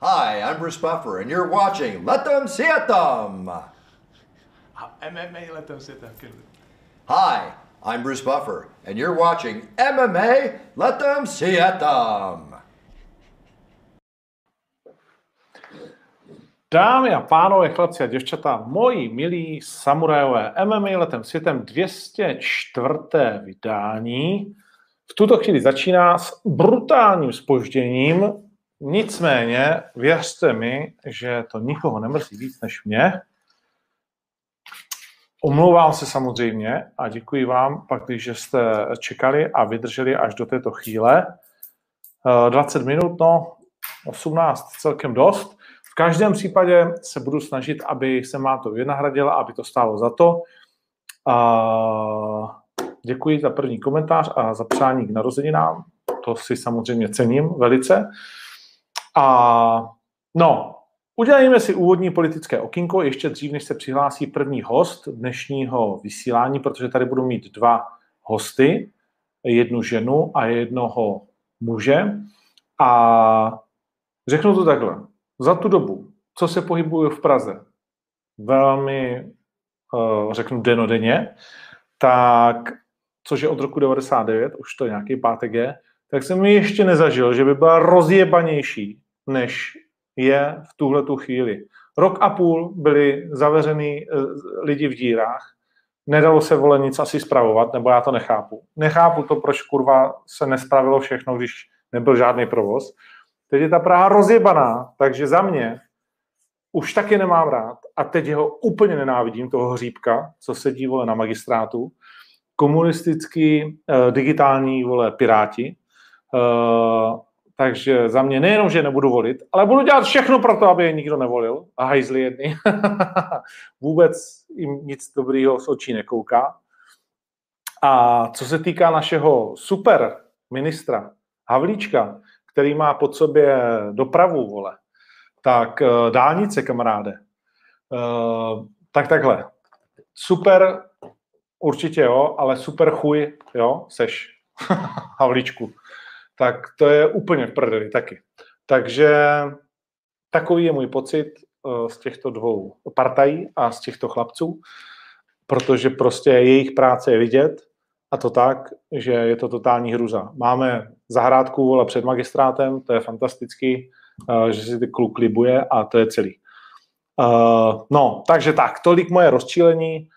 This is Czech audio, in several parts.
Hi, I'm Bruce Buffer, and you're watching Letem Světem! MMA Letem Světem. Hi, I'm Bruce Buffer, and you're watching MMA Letem Světem! Dámy a pánové, chlapci a děvčata, moji milí samurajové, MMA Letem Světem 204. vydání. V tuto chvíli začíná s brutálním zpožděním. Nicméně, věřte mi, že to nikoho nemrzí víc než mě. Omlouvám se samozřejmě a děkuji vám, pak, když jste čekali a vydrželi až do této chvíle. 20 minut, no 18, celkem dost. V každém případě se budu snažit, aby se má to vynahradila, aby to stálo za to. Děkuji za první komentář a za přání k narozeninám. To si samozřejmě cením velice. A no, udělejme si úvodní politické okýnko, ještě dřív, než se přihlásí první host dnešního vysílání, protože tady budu mít dva hosty, jednu ženu a jednoho muže. A řeknu to takhle. Za tu dobu, co se pohybuju v Praze, velmi, řeknu dennodenně, tak, což je od roku 99, už to je nějaký pátek je, tak jsem ještě nezažil, že by byla rozjebanější, než je v tuhletu chvíli. Rok a půl byli zaveřený lidi v dírách, nedalo se vole nic asi spravovat, nebo já to nechápu. Nechápu to, proč kurva se nespravilo všechno, když nebyl žádný provoz. Teď je ta Praha rozjebaná, takže za mě už taky nemám rád a teď ho úplně nenávidím, toho Hříbka, co sedí vole na magistrátu, komunistický digitální vole piráti. Takže za mě nejenom, že nebudu volit, ale budu dělat všechno pro to, aby je nikdo nevolil a hajzli jedny. Vůbec jim nic dobrýho z očí nekouká. A co se týká našeho super ministra Havlíčka, který má pod sobě dopravu, vole, tak dálnice, kamaráde. Tak takhle. Super, určitě jo, ale super chuj, jo, seš. Havlíčku. Tak to je úplně v prdeli taky. Takže takový je můj pocit z těchto dvou partají a z těchto chlapců, protože prostě jejich práce je vidět a to tak, že je to totální hruza. Máme zahrádku vole před magistrátem, to je fantastický, že si kluk libuje a to je celý. No, takže tak, tolik moje rozčílení,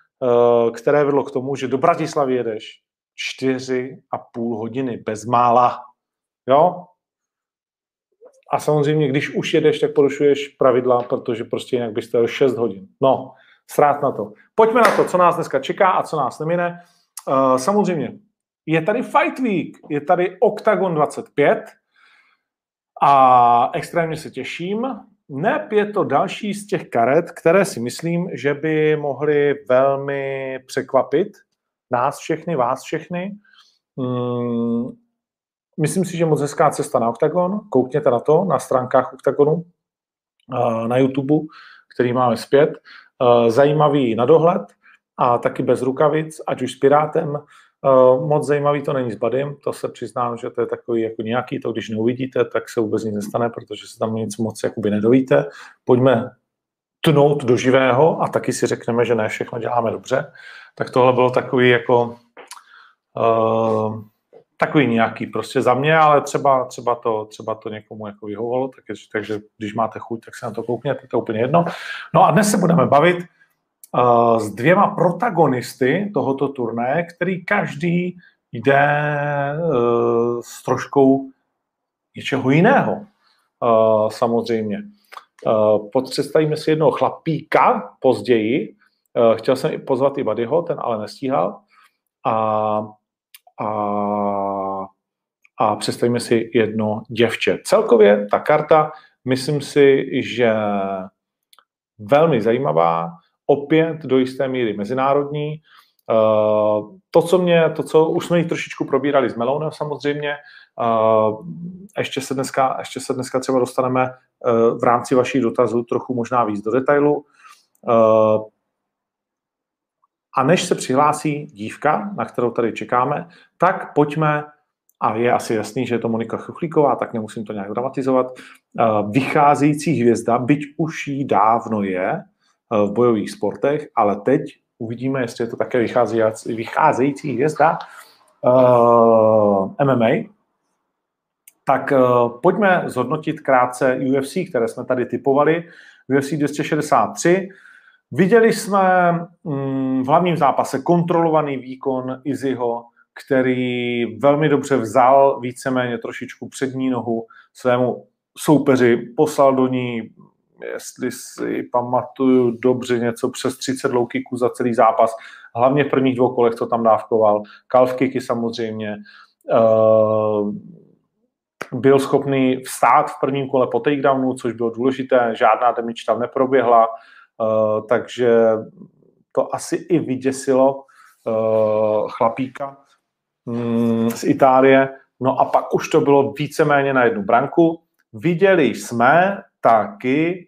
které vedlo k tomu, že do Bratislavy jedeš 4,5 hodiny bezmála. Jo? A samozřejmě, když už jedeš, tak porušuješ pravidla, protože prostě jinak byste jel 6 hodin. No, srát na to. Pojďme na to, co nás dneska čeká a co nás nemine. Samozřejmě, je tady Fight Week, je tady Octagon 25 a extrémně se těším. Neb je to další z těch karet, které si myslím, že by mohly velmi překvapit nás všechny, vás všechny. Myslím si, že moc hezká cesta na Octagon. Koukněte na to, na stránkách Octagonu, na YouTube, který máme zpět. Zajímavý na dohled a taky bez rukavic, ať už s Pirátem. Moc zajímavý to není s Badym, to se přiznám, že to je takový jako nějaký, to když neuvidíte, tak se vůbec nic nestane, protože se tam nic moc jakoby nedovíte. Pojďme tnout do živého a taky si řekneme, že ne všechno děláme dobře. Tak tohle bylo takový jako takový nějaký prostě za mě, ale třeba to někomu jako vyhovalo, takže když máte chuť, tak se na to koukněte, to je úplně jedno. No a dnes se budeme bavit s dvěma protagonisty tohoto turnaje, který každý jde s troškou něčeho jiného, samozřejmě. Představíme si jednoho chlapíka později, chtěl jsem pozvat i Badyho, ten ale nestíhal. A představíme si jedno děvče. Celkově ta karta, myslím si, že velmi zajímavá, opět do jisté míry mezinárodní. To, co už jsme ji trošičku probírali s Melounem samozřejmě, ještě se dneska třeba dostaneme v rámci vašich dotazů trochu možná víc do detailu. A než se přihlásí dívka, na kterou tady čekáme, tak pojďme a je asi jasný, že je to Monika Chuchlíková, tak nemusím to nějak dramatizovat, vycházející hvězda, byť už jí dávno je v bojových sportech, ale teď uvidíme, jestli je to také vycházející hvězda MMA. Tak pojďme zhodnotit krátce UFC, které jsme tady typovali. UFC 263. Viděli jsme v hlavním zápase kontrolovaný výkon Izzyho, který velmi dobře vzal víceméně trošičku přední nohu svému soupeři, poslal do ní, jestli si pamatuju dobře, něco přes 30 low kicků za celý zápas. Hlavně v prvních dvou kolech to tam dávkoval. Calf kicky samozřejmě. Byl schopný vstát v prvním kole po takedownu, což bylo důležité. Žádná damage tam neproběhla, takže to asi i vyděsilo chlapíka z Itálie. No a pak už to bylo víceméně na jednu branku. Viděli jsme taky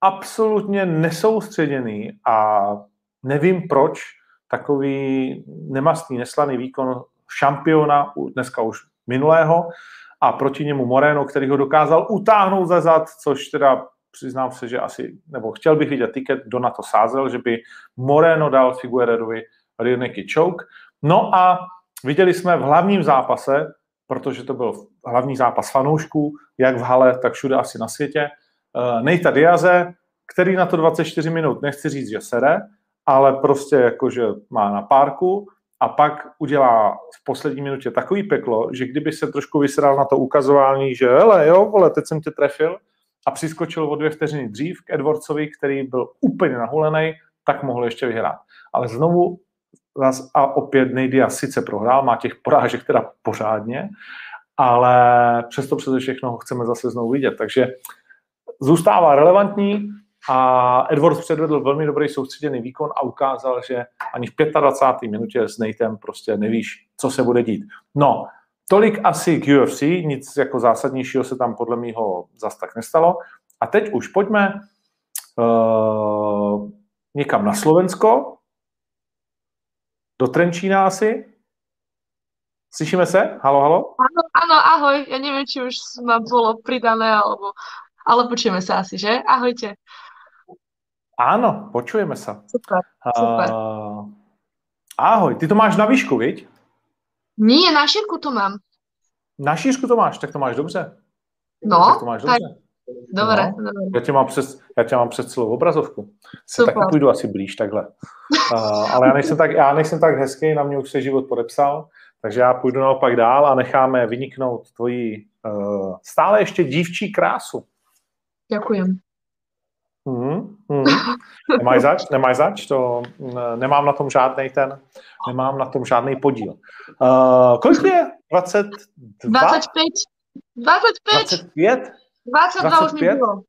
absolutně nesoustředěný a nevím proč takový nemastný, neslaný výkon šampiona dneska už minulého a proti němu Moreno, který ho dokázal utáhnout za zad, což teda přiznám se, že asi, nebo chtěl bych vidět tiket, kdo na to sázel, že by Moreno dal Figuereirovi rear naked choke. No a viděli jsme v hlavním zápase, protože to byl hlavní zápas fanoušků, jak v hale, tak všude asi na světě, Nate Diaze, který na to 24 minut, nechci říct, že sere, ale prostě jakože má na párku a pak udělá v poslední minutě takový peklo, že kdyby se trošku vysral na to ukazování, že hele, jo, vole, teď jsem tě trefil a přiskočil o 2 vteřiny dřív k Edwardsovi, který byl úplně nahulený, tak mohl ještě vyhrát. Ale znovu zas a opět Nate Diaz sice prohrál, má těch porážek teda pořádně, ale přesto přeze všechno ho chceme zase znovu vidět. Takže zůstává relevantní a Edwards předvedl velmi dobrý soustředěný výkon a ukázal, že ani v 25. minutě s Natem prostě nevíš, co se bude dít. No, tolik asi k UFC, nic jako zásadnějšího se tam podle mýho zas tak nestalo. A teď už pojďme někam na Slovensko, do Trenčína asi. Slyšíme se? Halo, halo? Áno, ahoj. Ja neviem, či už ma bolo pridané, ale počujeme sa asi, že? Ahojte. Áno, počujeme sa. Super. Ahoj, ty to máš na výšku, viď? Nie, na šírku to mám. Na šírku to máš? Tak to máš dobře. No, tak to máš dobře. Dobré, no. Dobré. Já tě mám přes celou obrazovku. Se taky půjdu asi blíž takhle. Ale já nejsem tak hezký, na mě už se život podepsal, takže já půjdu naopak dál a necháme vyniknout tvoji stále ještě dívčí krásu. Děkujem. Nemáš zač, to nemám na tom žádnej podíl. Kolik je? 22? 25? 22 už mi bylo.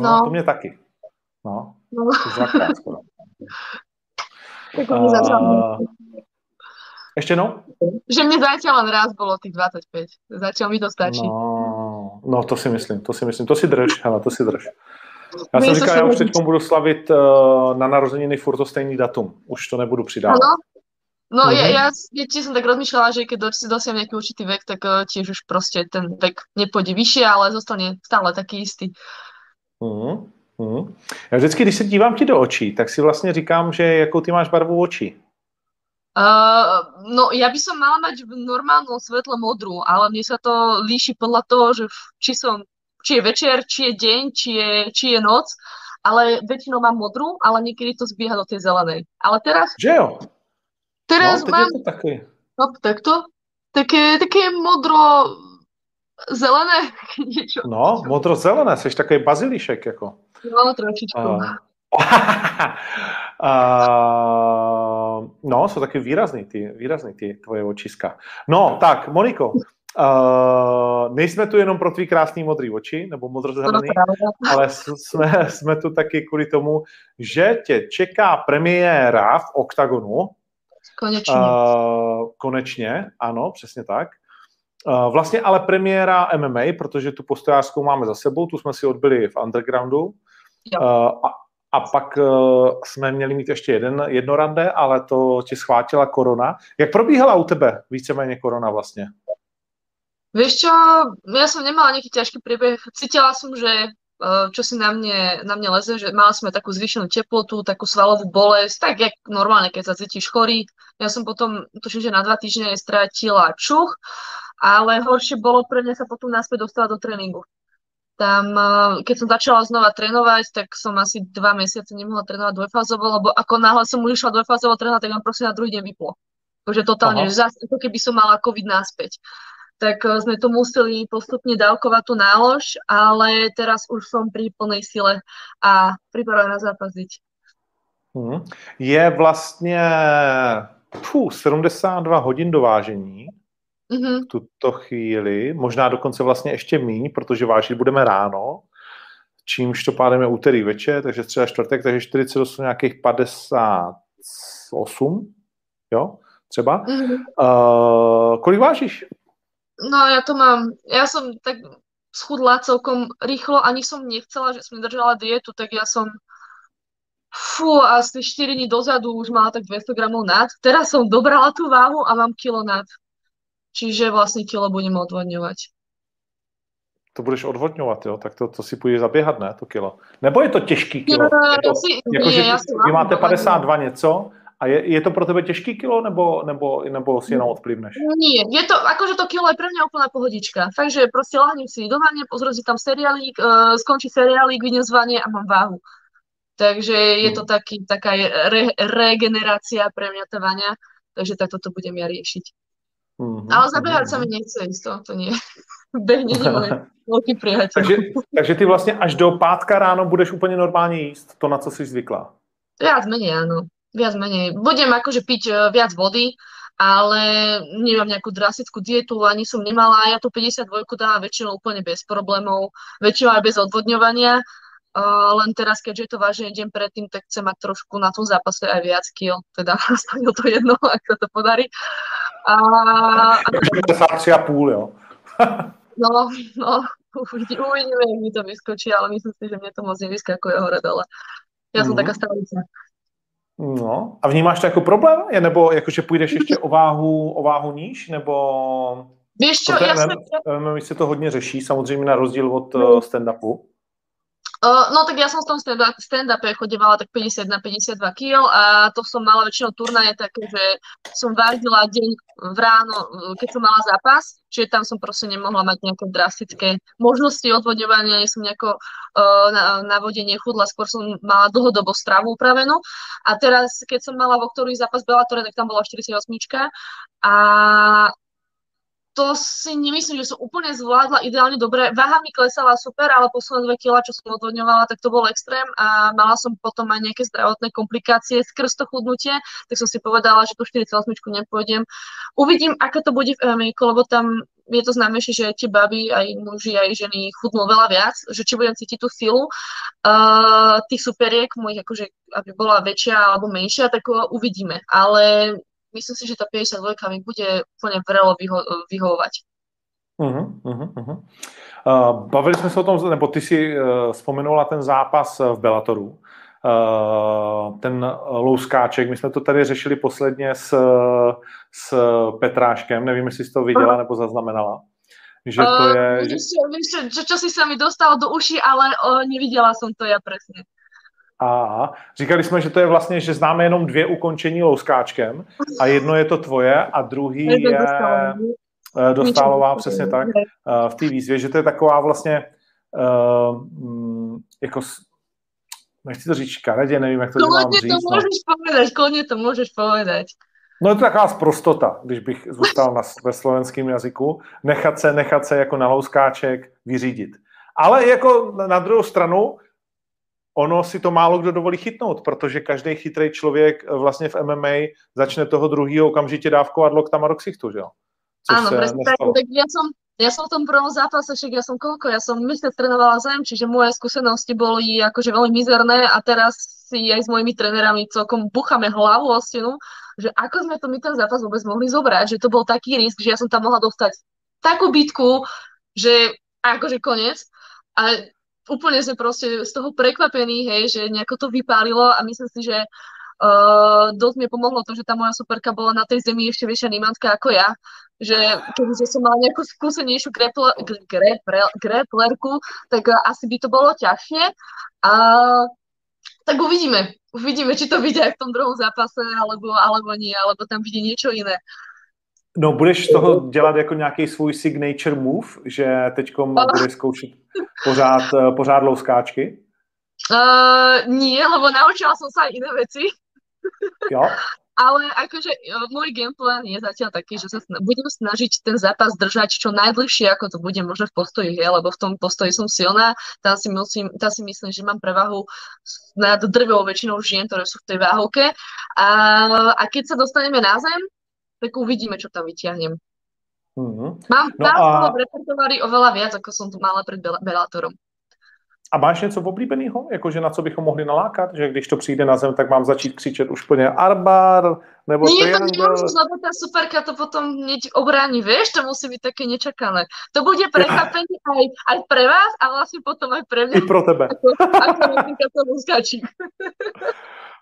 No, to mě taky. No. Dvakrát skoro. Ještě jednou? Že mě zatiaľ len raz bylo tých 25. Zatiaľ mi to stačí. No, to si myslím. To si drž. Já jsem říkal, já už teď budu slavit na narozeniny furt to stejný datum. Už to nebudu přidávat. No, ja tiež som tak rozmýšľala, že keď si dosiam nejaký určitý vek, tak tiež už proste ten vek nepôjde vyššie, ale zostane stále taký istý. Já vždycky, když se dívám ti do očí, tak si vlastně říkám, že jakou ty máš barvu očí. No, ja by som mala mať v normálnom svetle modrú, ale mne sa to líši podľa toho, že či je večer, či je deň, či je noc, ale väčšinou mám modrú, ale niekedy to zbieha do tej zelenej. Ale teraz... Že jo? Teraz no, mám takto, také modro-zelené niečo. No, modro-zelené, jsi takový bazilišek jako. No, trošičku. No, jsou taky výrazný ty tvoje očiska. No, tak, Moniko, nejsme tu jenom pro tvý krásný modrý oči, nebo modro-zelený, ale jsme tu taky kvůli tomu, že tě čeká premiéra v Octagonu. Konečně, ano, přesně tak. Vlastně ale premiéra MMA, protože tu postojářskou máme za sebou, tu jsme si odbyli v undergroundu. A pak jsme měli mít ještě jedno rande, ale to ti schvátila korona. Jak probíhala u tebe víceméně korona vlastne? Vieš čo, ja som nemala nejaký ťažký priebeh. Cítila som, že čo si na mne leze, že mala som aj takú zvýšenú teplotu, takú svalovú bolesť, tak jak normálne, keď sa cítiš chorý. Ja som potom, tuším, že na 2 týždne strátila čuch, ale horšie bolo pre mňa sa potom náspäť dostala do tréningu. Tam, keď som začala znova trénovať, tak som asi 2 mesiace nemohla trénovať dvojfázovo, lebo ako náhle som išla dvojfázovo trénovať, tak mám proste na druhý deň vyplo. Takže totálne, že zase, ako keby som mala COVID náspäť. Tak sme to museli postupne dávkovať tú nálož, ale teraz už som pri plnej sile a pripravená zápasiť. Je vlastne 72 hodin do vážení. V tuto chvíli, možná dokonce vlastně ještě míň, protože vážit budeme ráno, čímž to pádem je úterý večer, takže středa čtvrtek, takže 48, nějakých 58, jo, třeba. Kolik vážíš? No já jsem tak schudla celkom rychlo, ani jsem nechcela, že jsem držela dietu, tak já jsem asi 4 dní dozadu už mala tak 200 gramů nad, teraz jsem dobrala tu váhu a mám kilo nad. Čiže vlastne kilo budem odvodňovať. To budeš odvodňovať, jo? Tak to si půjdeš zaběhat, ne, to kilo? Nebo je to těžký kilo? Vy máte 52 něco a je to pro tebe těžký kilo, nebo si jenom odplivneš? Nie, je to, akože to kilo je pre mňa úplná pohodička. Takže proste lahnem si doma, pozriem si tam seriálík, skončí seriálík, vidím zvanie a mám váhu. Takže je to taká regenerácia pre mňa tá vania, takže takto to budem ja riešiť. Ale zaběhat se mi nechce, to nie. Behně nebude velký prijatel. Takže ty vlastně až do pátka ráno budeš úplně normálně jíst to, na co jsi zvyklá? Viac menej. Budem akože piť viac vody, ale nemám nejakú drastickú dietu, ani som nemala. Ja tu 52 dávam väčšinou úplne bez problémov, väčšinou aj bez odvodňovania. Len teraz, keďže je to vážený deň predtým, tak chcem mať trošku na tom zápase aj viac kil, teda stane to jedno, ak sa to podarí. To sa 3,5, jo? No, uvidíme, jak mi to vyskočí, ale myslím si, že mne to moc nevyskakuje hore dole. Ja som taká stálica. No, a vnímáš to jako problém? Nebo jakože půjdeš ještě o váhu níž, nebo... Víš čo, jasne... My se to hodně řeší, samozřejmě na rozdíl od stand-upu. No tak ja som v tom stand-upe chodívala tak 50 na 52 kg a to som mala väčšinou turnaje také, že som vážila deň v ráno, keď som mala zápas, čiže tam som proste nemohla mať nejaké drastické možnosti odvodňovania, som nejako na vode nechudla, skôr som mala dlhodobo stravu upravenú a teraz, keď som mala vo ktorý zápas Bellatore, tak tam bola 48 a to si nemyslím, že som úplne zvládla ideálne dobre. Váha mi klesala super, ale posledné 2 kg, čo som odvodňovala, tak to bol extrém a mala som potom aj nejaké zdravotné komplikácie skrz to chudnutie, tak som si povedala, že tú 48 nepôjdem. Uvidím, ako to bude v MMA, lebo tam je to známejšie, že tie baby, aj muži, aj ženy chudnú veľa viac, že či budem cítiť tú silu tých superiek mojich, akože aby bola väčšia alebo menšia, tak uvidíme, ale... Myslím si, že ta 52 mi bude úplně vrelo vyhovovat. Bavili jsme se o tom, nebo ty si vzpomenula ten zápas v Bellatoru, ten louskáček, my jsme to tady řešili posledně s Petráškem, nevím, jestli jsi to viděla nebo zaznamenala. Že to je... Víš, čo si se mi dostalo do uší, ale neviděla jsem to ja presne. A říkali jsme, že to je vlastně, že známe jenom 2 ukončení louskáčkem a jedno je to tvoje a druhý je Dostálová, přesně tak, v té výzvě, že to je taková vlastně jako, nechci to říct škaredě, nevím, jak to mám říct. Klidně to můžeš povedať. No je to taková sprostota, když bych zůstal ve slovenském jazyku, nechat se jako na louskáček vyřídit. Ale jako na druhou stranu, ono si to málo kdo dovolí chytnout, protože každý chytrý člověk vlastně v MMA začne toho druhého okamžitě dávkovat loktama do ksichtu, že jo? Áno, presne tak. Ja som v tom prvom zápase, ja som mesiac trénovala zem, čiže moje skúsenosti boli akože veľmi mizerné a teraz si aj s mojimi trénerami celkom bucháme hlavu o stenu, že ako sme to my ten zápas vôbec mohli zobrať, že to bol taký risk, že ja som tam mohla dostať takú bitku, že akože koniec, ale úplne sme proste z toho prekvapení, hej, že nejako to vypálilo a myslím si, že dosť mi pomohlo to, že tá moja superka bola na tej zemi ešte väčšia nímantka ako ja, že keďže som mala nejakú skúsenejšiu grapplerku, tak asi by to bolo ťažšie. Tak uvidíme. Uvidíme, či to vyjde aj v tom druhom zápase, alebo nie, alebo tam vyjde niečo iné. No, budeš z toho dělat jako nějaký svůj signature move, že teďkom budeš zkoušet pořád louskáčky? Nie, lebo naučila som sa aj iné veci. Jo. Ale akože môj gameplan je zatiaľ taký, že sa budem snažiť ten zápas držať čo najdlhšie, ako to bude možno v postoji, hej, lebo v tom postoji som silná, tam si myslím, že mám prevahu nad drvou väčšinou žien, ktoré sú v tej váhovke. A keď sa dostaneme na zem, tak uvidíme, čo tam vyťahnem. Mm-hmm. Mám z toho v repertovári oveľa viac, ako som tu mala pred Bellatorom. A máš něco oblíbeného? Jakože na co bychom mohli nalákat? Že když to přijde na zem, tak mám začít křičet už plně armbar, nebo triangle? Nie, to nemůžeš, lebo ta superka to potom obrání, vieš? To musí být také nečakané. To bude prekvapení aj pre vás a vlastně potom aj pre mňa. I pro tebe.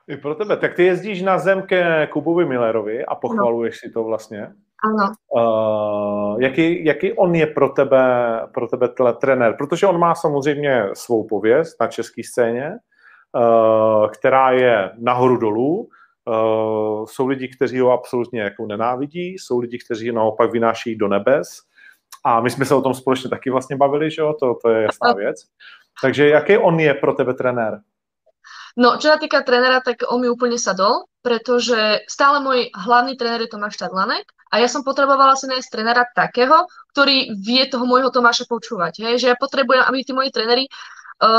I pro tebe. Tak ty jezdíš na zem ke Kubovi Millerovi a pochvaluješ si to vlastně. Ano. Jaký on je pro tebe trenér? Protože on má samozřejmě svou pověst na české scéně, která je nahoru dolů. Jsou lidi, kteří ho absolutně jako nenávidí, jsou lidi, kteří naopak vynáší do nebes. A my jsme se o tom společně taky vlastně bavili, že jo? To je jasná věc. Takže jaký on je pro tebe trenér? No, čo sa týka trénera, tak on mi úplne sadol, pretože stále môj hlavný tréner je Tomáš Tadlánek a ja som potrebovala si nájsť trénera takého, ktorý vie toho môjho Tomáša počúvať. Hej? Že ja potrebujem, aby tí moji tréneri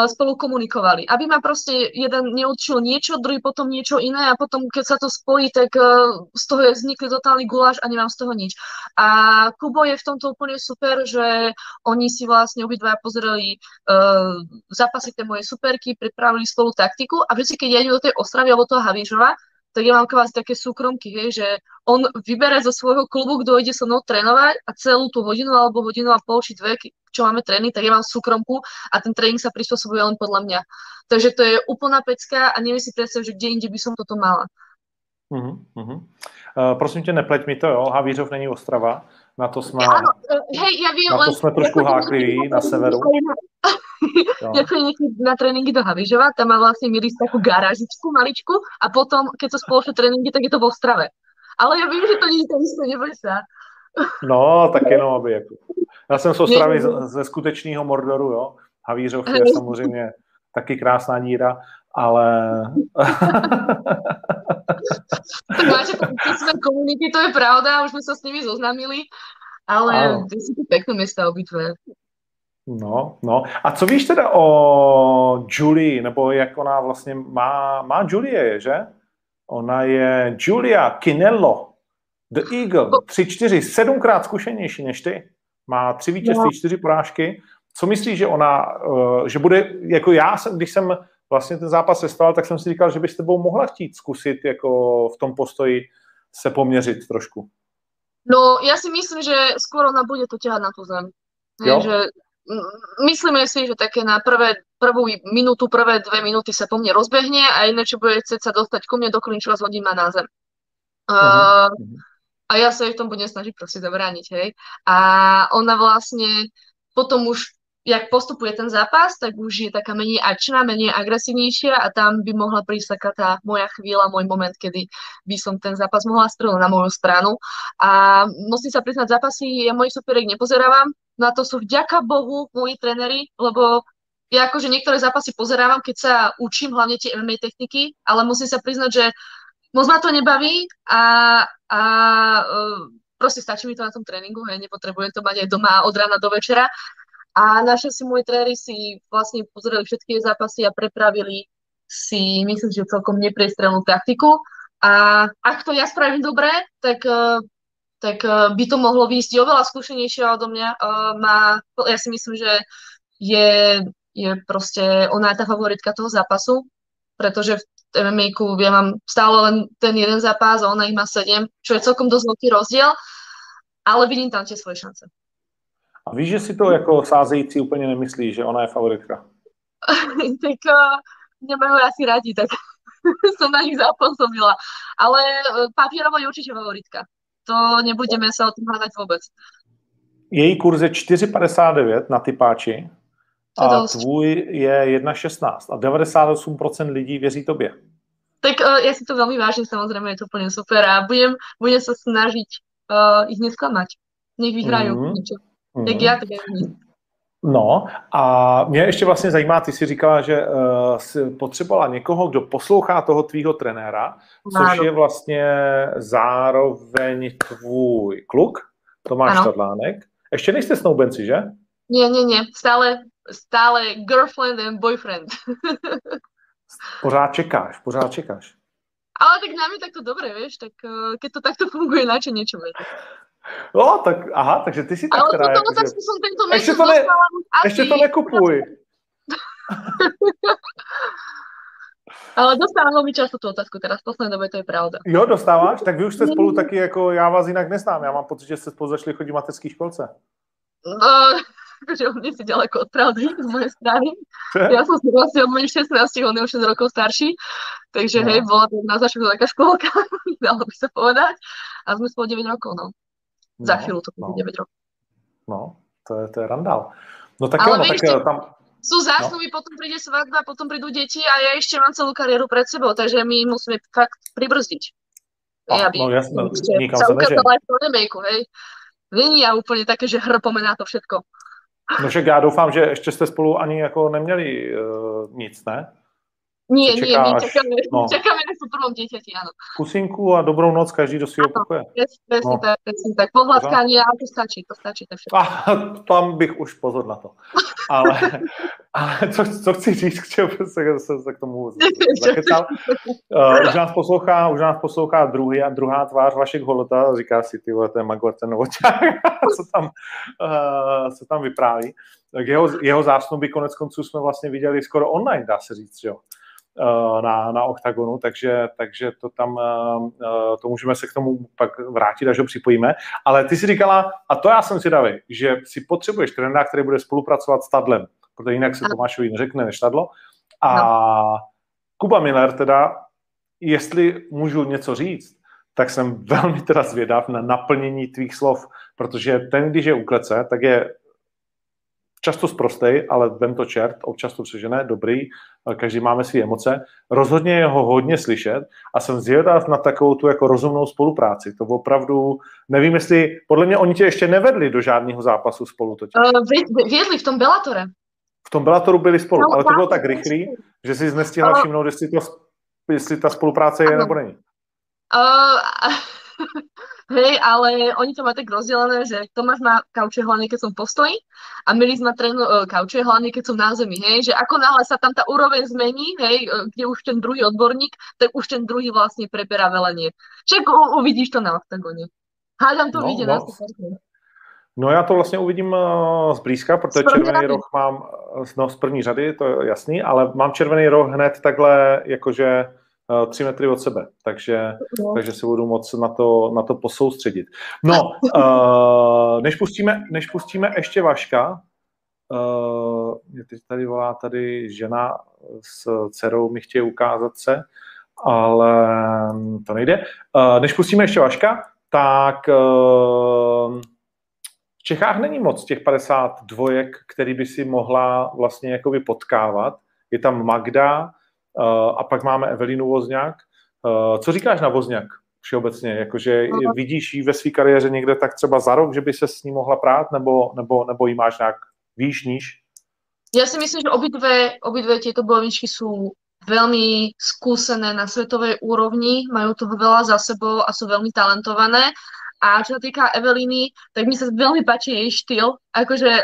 spolu komunikovali. Aby ma proste jeden neučil niečo, druhý potom niečo iné a potom, keď sa to spojí, tak z toho je vznikli totálny guláš a nemám z toho nič. A Kubo je v tomto úplne super, že oni si vlastne obidva pozreli zápasy tej mojej superky, pripravili spolu taktiku a vždy, keď ja idem do tej Ostravy alebo toho Havířova, tak ja mám kvázi také súkromky, hej, že on vybere zo svojho klubu, kto ide so mnou trénovať a celú tú hodinu alebo hodinu a pol či dve, čo máme tréning, tak ja mám súkromku a ten tréning sa prispôsobuje len podľa mňa. Takže to je úplná pecka a neviem si predstav, že kde inde by som toto mala. Prosím tě, nepleť mi to, jo, Havířov není Ostrava, na to sme, ano, hej, ja viem, na to sme trošku hákliví na severu. Ďakujem na tréningy do Havířova, tam má vlastne Miris takú garážičku maličku a potom, keď to spoločné tréningy, tak je to v Ostrave. Ale ja viem, že to nie je to isté, neboj sa. No, tak jenom, aby jako. Já jsem z Ostravy ze skutečného Mordoru, jo. Havířov je samozřejmě taky krásná díra, ale... Tak máš, když jsme komuniky, to je pravda, už jsme se s nimi zoznamili, ale to je pěkné města obidve. No. A co víš teda o Julie, nebo jak ona vlastně má Julie, že? Ona je Giulia Kinello. The Eagle, 3-4, 7krát zkušenější než ty. Má 3 vítězství, 4 porážky. Co myslíš, že ona, že bude, jako já jsem, když jsem vlastně ten zápas sestával, tak jsem si říkal, že by s tebou mohla chtít zkusit jako v tom postoji se poměřit trošku. No, já si myslím, že skoro ona bude to ťahat na tu zem. Myslíme si, že také na prvé 2 minúty sa po mne rozbehne a iné, čo bude chceť sa dostať ku mne do klinča, zhodí ma na zem. A ja sa jej v tom budem snažiť proste zabrániť, hej. A ona vlastne potom už, jak postupuje ten zápas, tak už je taká menej akčná, menej agresívnejšia a tam by mohla prísť taká tá moja chvíľa, môj moment, kedy by som ten zápas mohla strieľať na moju stranu. A musím sa priznať, zápasy ja mojich superiek nepozerávam, na to sú vďaka Bohu moji tréneri, lebo ja akože niektoré zápasy pozerávam, keď sa učím hlavne tie MMA techniky, ale musím sa priznať, že moc ma to nebaví a proste stačí mi to na tom tréningu, hej, nepotrebujem to mať aj doma od rána do večera. A naši si moji tréneri si vlastne pozreli všetky zápasy a prepravili si, myslím, že celkom neprestrelnú taktiku. A ak to ja spravím dobre, tak by to mohlo výjsť oveľa skúšenejšia odo mňa. Ja si myslím, že je proste ona tá favoritka toho zápasu, pretože v MMA-ku ja mám stále len ten jeden zápas a ona ich má 7, čo je celkom dosť veľký rozdiel, ale vidím tam tie svoje šance. A víš, že si to jako sázející úplně nemyslí, že ona je favoritka? tak nemajú asi radi, tak som na nich zapôsobila. Ale papierovo je určite favoritka. To nebudeme sa o tom hádať vôbec. Její kurz je 4,59 na typáči a tvůj je 1,16 a 98% lidí věří tobě. Tak já si to velmi vážím, samozřejmě je to úplně super a budem se snažit jich nesklamat. Nech vyhrají. Tak já tak nevím. No a mě ještě vlastně zajímá, ty jsi říkala, že jsi potřebovala někoho, kdo poslouchá toho tvýho trenéra, což je vlastně zároveň tvůj kluk, Tomáš Tadlánek. Ještě nejste snoubenci, že? Ne, stále girlfriend and boyfriend. Pořád čekáš. Ale tak nám je takto dobré, vieš, tak keď to takto funguje, načo niečo vedieť. No, tak aha, takže ty si tak teda... Ale toto tak som tento mesiac dostala asi... Ešte to nekupuj. Ale dostávám velmi často tu otázku, teda v poslední době to je pravda. Jo, dostáváš? Tak vy už jste spolu taky, jako já vás jinak neznám, já mám pocit, že jste spolu začali chodit v mateřské školce. No, že on nejsi daleko od pravdy z mojej strany. Já jsem si vlastně od mojich 16, on je už 6 rokov starší, takže no. Hej, byla to na začátku taká školka, dalo by se povedať. A jsme spolu 9 rokov, no. Za chvíli to bude 9 rokov. No, to je randál. No tak ale jo, no, tak si... tam... Sú zásnuby, potom príde svadba, potom prídu deti a ja ešte mám celú kariéru pred sebou, takže my musíme fakt pribrzdiť. No jasné, nikam sa ukázala aj v remakeu, hej. Není ja úplne také, že pomená to všetko. No však ja dúfam, že ešte ste spolu ani jako neměli nic, ne? Nie, my čakáme na prvom dieťati, áno. Kusinku a dobrou noc, každý do svojho pokoja. Presne tak. Pohľadkanie, ale to stačí, to všetko. A tam bych už pozor na to. Ale co chci říct, k čemu jsem se k tomu zakecal. Už nás poslouchá druhá tvář Vašek Holota, říká si, ty vole, to je Magor, ten novoťák, co tam vypráví. Tak jeho zásnuby konec konců jsme vlastně viděli skoro online, dá se říct, jo, na Octagonu, takže to tam, to můžeme se k tomu pak vrátit, až ho připojíme. Ale ty si říkala, a to já jsem si davej, že si potřebuješ trenéra, který bude spolupracovat s Tadlem, protože jinak se Tomášovi neřekne než Tadlo. A Kuba Miller teda, jestli můžu něco říct, tak jsem velmi teda zvědav na naplnění tvých slov, protože ten, když je u klece, tak je často sprostej, ale vem to čert, občas to přežené, dobrý, každý máme své emoce. Rozhodně je ho hodně slyšet a jsem zvědav na takovou tu jako rozumnou spolupráci. To opravdu, nevím, jestli, podle mě oni tě ještě nevedli do žádného zápasu spolu totiž. Vědli v tom Bellatore. V tom Bellatoru byli spolu, ale to bylo tak rychlý, že jsi nestihla všimnout, jestli ta spolupráce je nebo není. Hej, ale oni to má tak rozdelené, že Tomáš má kauče hlavne, keď som v postoji a Milis má kauče hlavne, keď som na zemi, hej, že ako náhle sa tam tá úroveň zmení, hej, kde už ten druhý odborník, tak už ten druhý vlastne preberá velenie. Však uvidíš to na Octagone. Hádam to vidie na Octagone. No já to vlastně uvidím zblízka, protože červený roh mám z první řady, to je jasný, ale mám červený roh hned takhle, jakože 3 metry od sebe, takže se budu moc na to posoustředit. No, než pustíme ještě Vaška, mě teď tady volá žena s dcerou, mi chtějí ukázat se, ale to nejde. Než pustíme ještě Vaška, tak v Čechách není moc těch 50 dvojek, který by si mohla vlastně jakoby potkávat. Je tam Magda, a pak máme Evelinu Vozňák. Co říkáš na Vozňák všeobecně? Jakože vidíš ji ve své kariéře někde tak třeba za rok, že by se s ní mohla prát, nebo ji máš nějak výš, níž? Já si myslím, že obidve tieto bojovničky sú veľmi skúsené na svetovej úrovni, majú toho veľa za sebou a sú veľmi talentované. A čo sa týka Eveliny, tak mi sa veľmi páči jej štýl. Akože,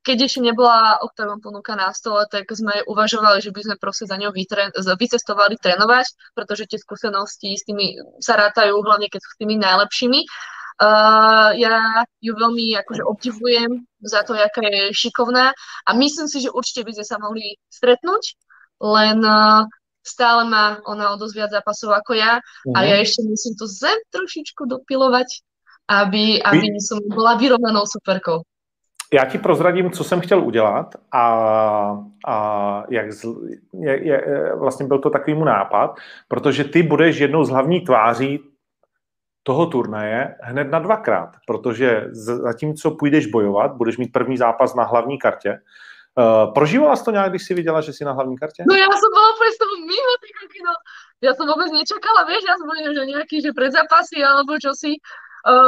keď ešte nebola Octagon ponuka na stole, tak sme uvažovali, že by sme proste za ňou vycestovali trénovať, pretože tie skúsenosti s tými sa rátajú, hlavne keď sú s tými najlepšími. Ja ju veľmi akože obdivujem za to, jaká je šikovná a myslím si, že určite by sme sa mohli stretnúť, len... Stále má ona o dosť viac zápasov ako ja a ja ešte musím to zem trošičku dopilovať, aby som bola vyrovnanou superkou. Já ti prozradím, co jsem chtěl udělat a jak vlastně byl to takovýmu nápad, protože ty budeš jednou z hlavní tváří toho turnaje hned na dvakrát, protože zatímco půjdeš bojovat, budeš mít první zápas na hlavní kartě. Prožívala jsi to nějak, když jsi viděla, že jsi na hlavní kartě? No já jsem byla úplně z toho mimo, ty kaky, no. Já jsem vůbec nečakala, vieš, já jsem byla, že nějaký, že predzápasy, alebo čosi,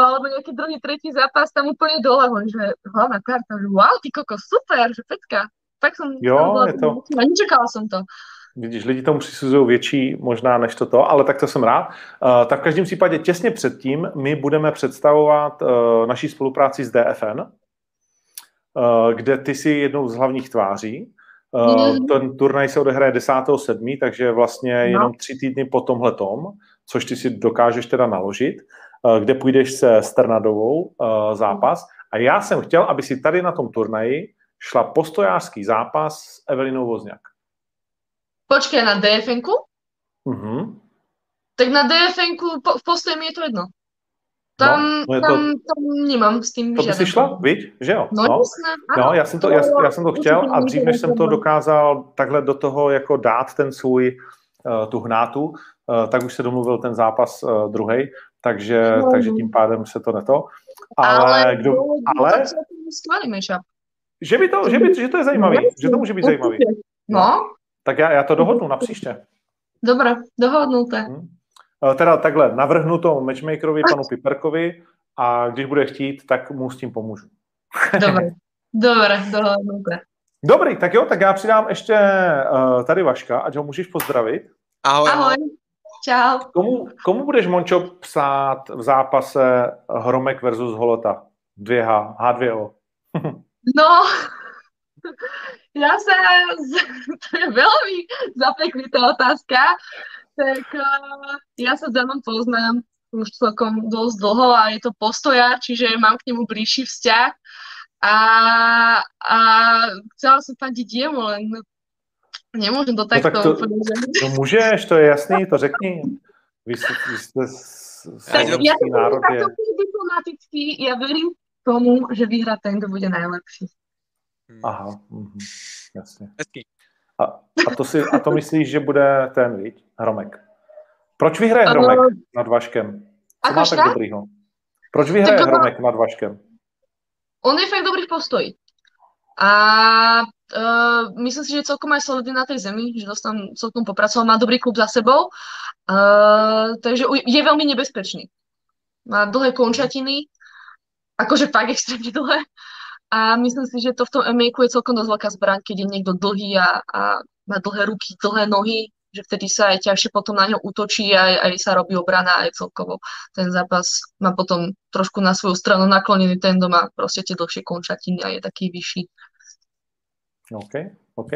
alebo nějaký druhý, tretí zápas, tam úplně dole, že hlavná karta, že wow, ty koko, super, že pecka. Tak jsem byla, to... nečekala jsem to. Vidíš, lidi tomu přisuzují větší možná než toto, ale tak to jsem rád. Tak v každém případě těsně předtím my budeme představovat naší spolupráci s DFN, kde ty jsi jednou z hlavních tváří. Ten turnaj se odehraje 10.7., takže vlastně jenom 3 týdny po tomhletom, což ty si dokážeš teda naložit, kde půjdeš se Strnadovou zápas. A já jsem chtěl, aby si tady na tom turnaji šla postojářský zápas s Evelinou Vozňák. Počkej, na DFN-ku? Mm-hmm. Tak na DFN-ku v postoji mi je to jedno. Tam nemám s tím žádný. To by si šla, viď? Že jo? No, no já jsem to chtěl a dřív, než jsem to dokázal takhle do toho jako dát ten svůj, tu hnátu, tak už se domluvil ten zápas druhej, takže tím pádem se to neto. Ale že to je zajímavý, že to může být zajímavý. No. Tak já to dohodnu na příště. Dobré, dohodnuté. Teda takhle, navrhnu to matchmakerovi, panu Piperkovi, a když bude chtít, tak mu s tím pomůžu. Dobré, dohodnuté. Dobrý, tak jo, tak já přidám ještě tady Vaška, ať ho můžeš pozdravit. Ahoj. Čau. Komu budeš, Mončo, psát v zápase Hromek versus Holota? 2H, H2O. No... To je veľmi zapeknitá otázka, tak ja sa s Danom poznám už celkom dosť dlho a je to postoja, čiže mám k nemu bližší vzťah a chcela som fandiť jemu, len nemôžem do takto. No tak to môžeš, to je jasný, to řekni. Vy ste slovenský národ. Ja som takto diplomatický, ja verím tomu, že vyhrá ten, kto bude najlepší. Aha, jasně. A to myslíš, že bude ten, viď? Hromek. Proč vyhraje Hromek nad Vaškem? Co má tak dobrýho? Proč vyhraje Hromek nad Vaškem? On je fakt dobrý v postoji. A myslím si, že celkom aj solidný na tej zemi, že dostám celkom popracoval, má dobrý klub za sebou, takže je veľmi nebezpečný. Má dlhé končatiny, akože fakt extrémne dlhé. A myslím si, že to v tom MMA-ku je celkom dosť veľká zbraň, keď je niekto dlhý a má dlhé ruky, dlhé nohy, že vtedy sa aj ťažšie potom na ňo útočí a aj sa robí obrana aj celkovo. Ten zápas má potom trošku na svoju stranu naklonený, ten doma má proste tie dlhšie končatiny a je taký vyšší. OK.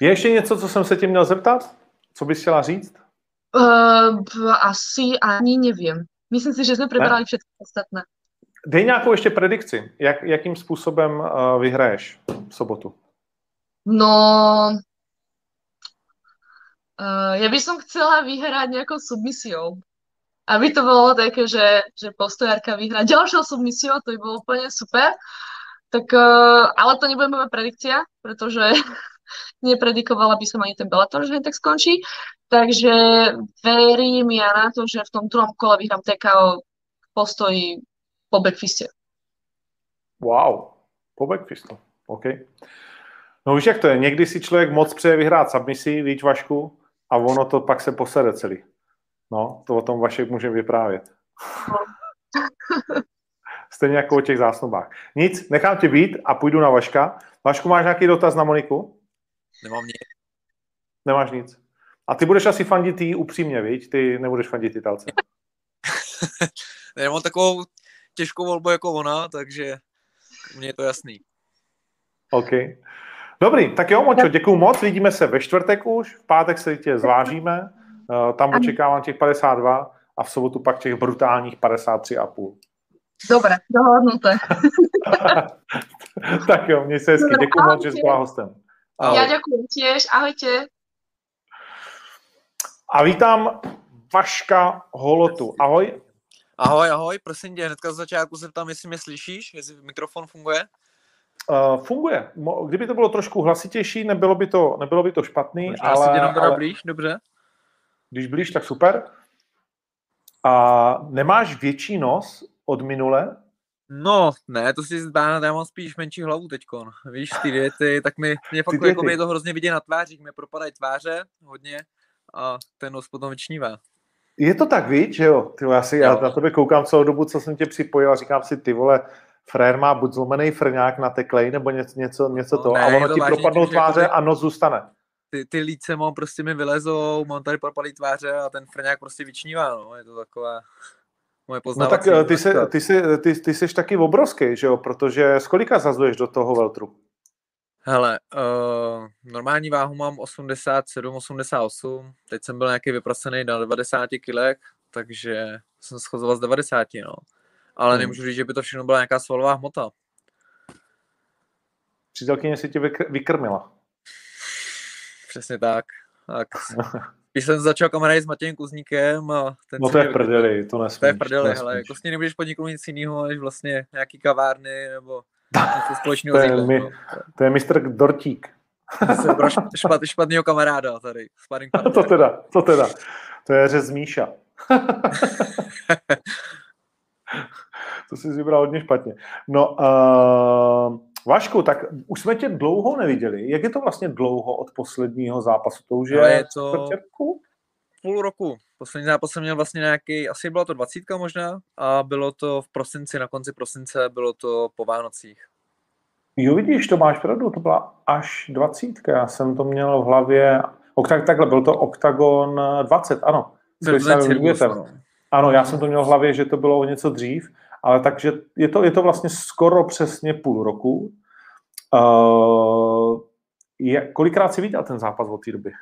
Je ešte nieco, co som sa ti měl zeptat? Co bys chtěla říct? Asi ani neviem. Myslím si, že sme prebrali všetko ostatné. Dej nějakou ještě predikci. Jakým způsobem vyhraješ v sobotu? No, já bych som chcela vyhrať nějakou submisiou. Aby to bylo také, že postojárka vyhrá ďalšou submisiou, to by bylo úplně super. Tak, ale to nebude moja predikcia, protože nepredikovala by som ani ten Bellator, že tak skončí. Takže verím ja na to, že v tom druhom kole vyhrám TKO postoji po backfistě. Wow, po backfistu, OK. No víš, jak to je, někdy si člověk moc přeje vyhrát submisi, víš, Vašku, a ono to pak se posede celý. No, to o tom Vašek může vyprávět. No. Stejně jako o těch zásnubách. Nic, nechám tě být a půjdu na Vaška. Vašku, máš nějaký dotaz na Moniku? Nemám nic. Nemáš nic. A ty budeš asi fandit jí upřímně, viď? Ty nebudeš fandit Italce. Nemám takovou těžkou volbu jako ona, takže mně je to jasný. OK. Dobrý, tak jo, Mončo, děkuju moc, vidíme se ve čtvrtek už, v pátek se tě zvážíme, tam očekávám těch 52 a v sobotu pak těch brutálních 53,5. Dobré, dohodnuté. Tak jo, měj se hezky, děkuju moc, že jsi byla hostem. Ahoj. Já děkuju těž, ahojte. A vítám Vaška Holotu, ahoj. Ahoj, prosím tě, hnedka z začátku se ptám, jestli mě slyšíš, jestli mikrofon funguje. funguje. Kdyby to bylo trošku hlasitější, nebylo by to špatný, možná ale... Možná se jenom blíž, dobře. Když blíž, tak super. A nemáš větší nos od minule? No, ne, to si zdá, já mám spíš menší hlavu teďkon. Víš, ty diety, tak mě fakt jako mě to hrozně vidět na tvářích, mě propadají tváře hodně a ten nos potom vyčnívá. Je to tak, víš, že jo? Ty, já na tebe koukám celou dobu, co jsem tě připojil a říkám si, ty vole, frér má buď zlomený frňák na teklej, nebo něco no, to, ne, a ono to ti propadnou tváře a nos zůstane. Ty líce mám, prostě mi vylezou, mám tady propadlý tváře a ten frňák prostě vyčnívá, no, je to takové moje poznávací. No tak ty jsi taky obrovský, že jo, protože z kolika zazuješ do toho veltru? Hele, normální váhu mám 87, 88, teď jsem byl nějaký vypracený na 90 kilek, takže jsem schozoval z 90, no. Ale nemůžu říct, že by to všechno byla nějaká svalová hmota. Přítelkyně si tě vykrmila. Přesně tak. Když jsem začal kamarády s Matějem Kuzníkem a ten... No to je v prdeli, to nesmíš. To je v prdeli, hele, jako s ní nemůžeš podniknout nic jiného, než vlastně nějaký kavárny nebo... To je mistr Dortík. Špatnýho kamaráda tady. To teda. To je řez Míša. To jsi vybral hodně špatně. No, Vašku, tak už jsme tě dlouho neviděli. Jak je to vlastně dlouho od posledního zápasu? To už je to půl roku. Poslední zápas jsem měl vlastně nějaký, asi byla to 20 možná, a bylo to v prosinci, na konci prosince, bylo to po Vánocích. Jo, vidíš, to máš pravdu, to byla až 20, já jsem to měl v hlavě, takhle, byl to Octagon 20, ano. Ano, já jsem to měl v hlavě, že to bylo o něco dřív, ale takže je to vlastně skoro přesně půl roku. Kolikrát jsi viděl ten zápas od té doby?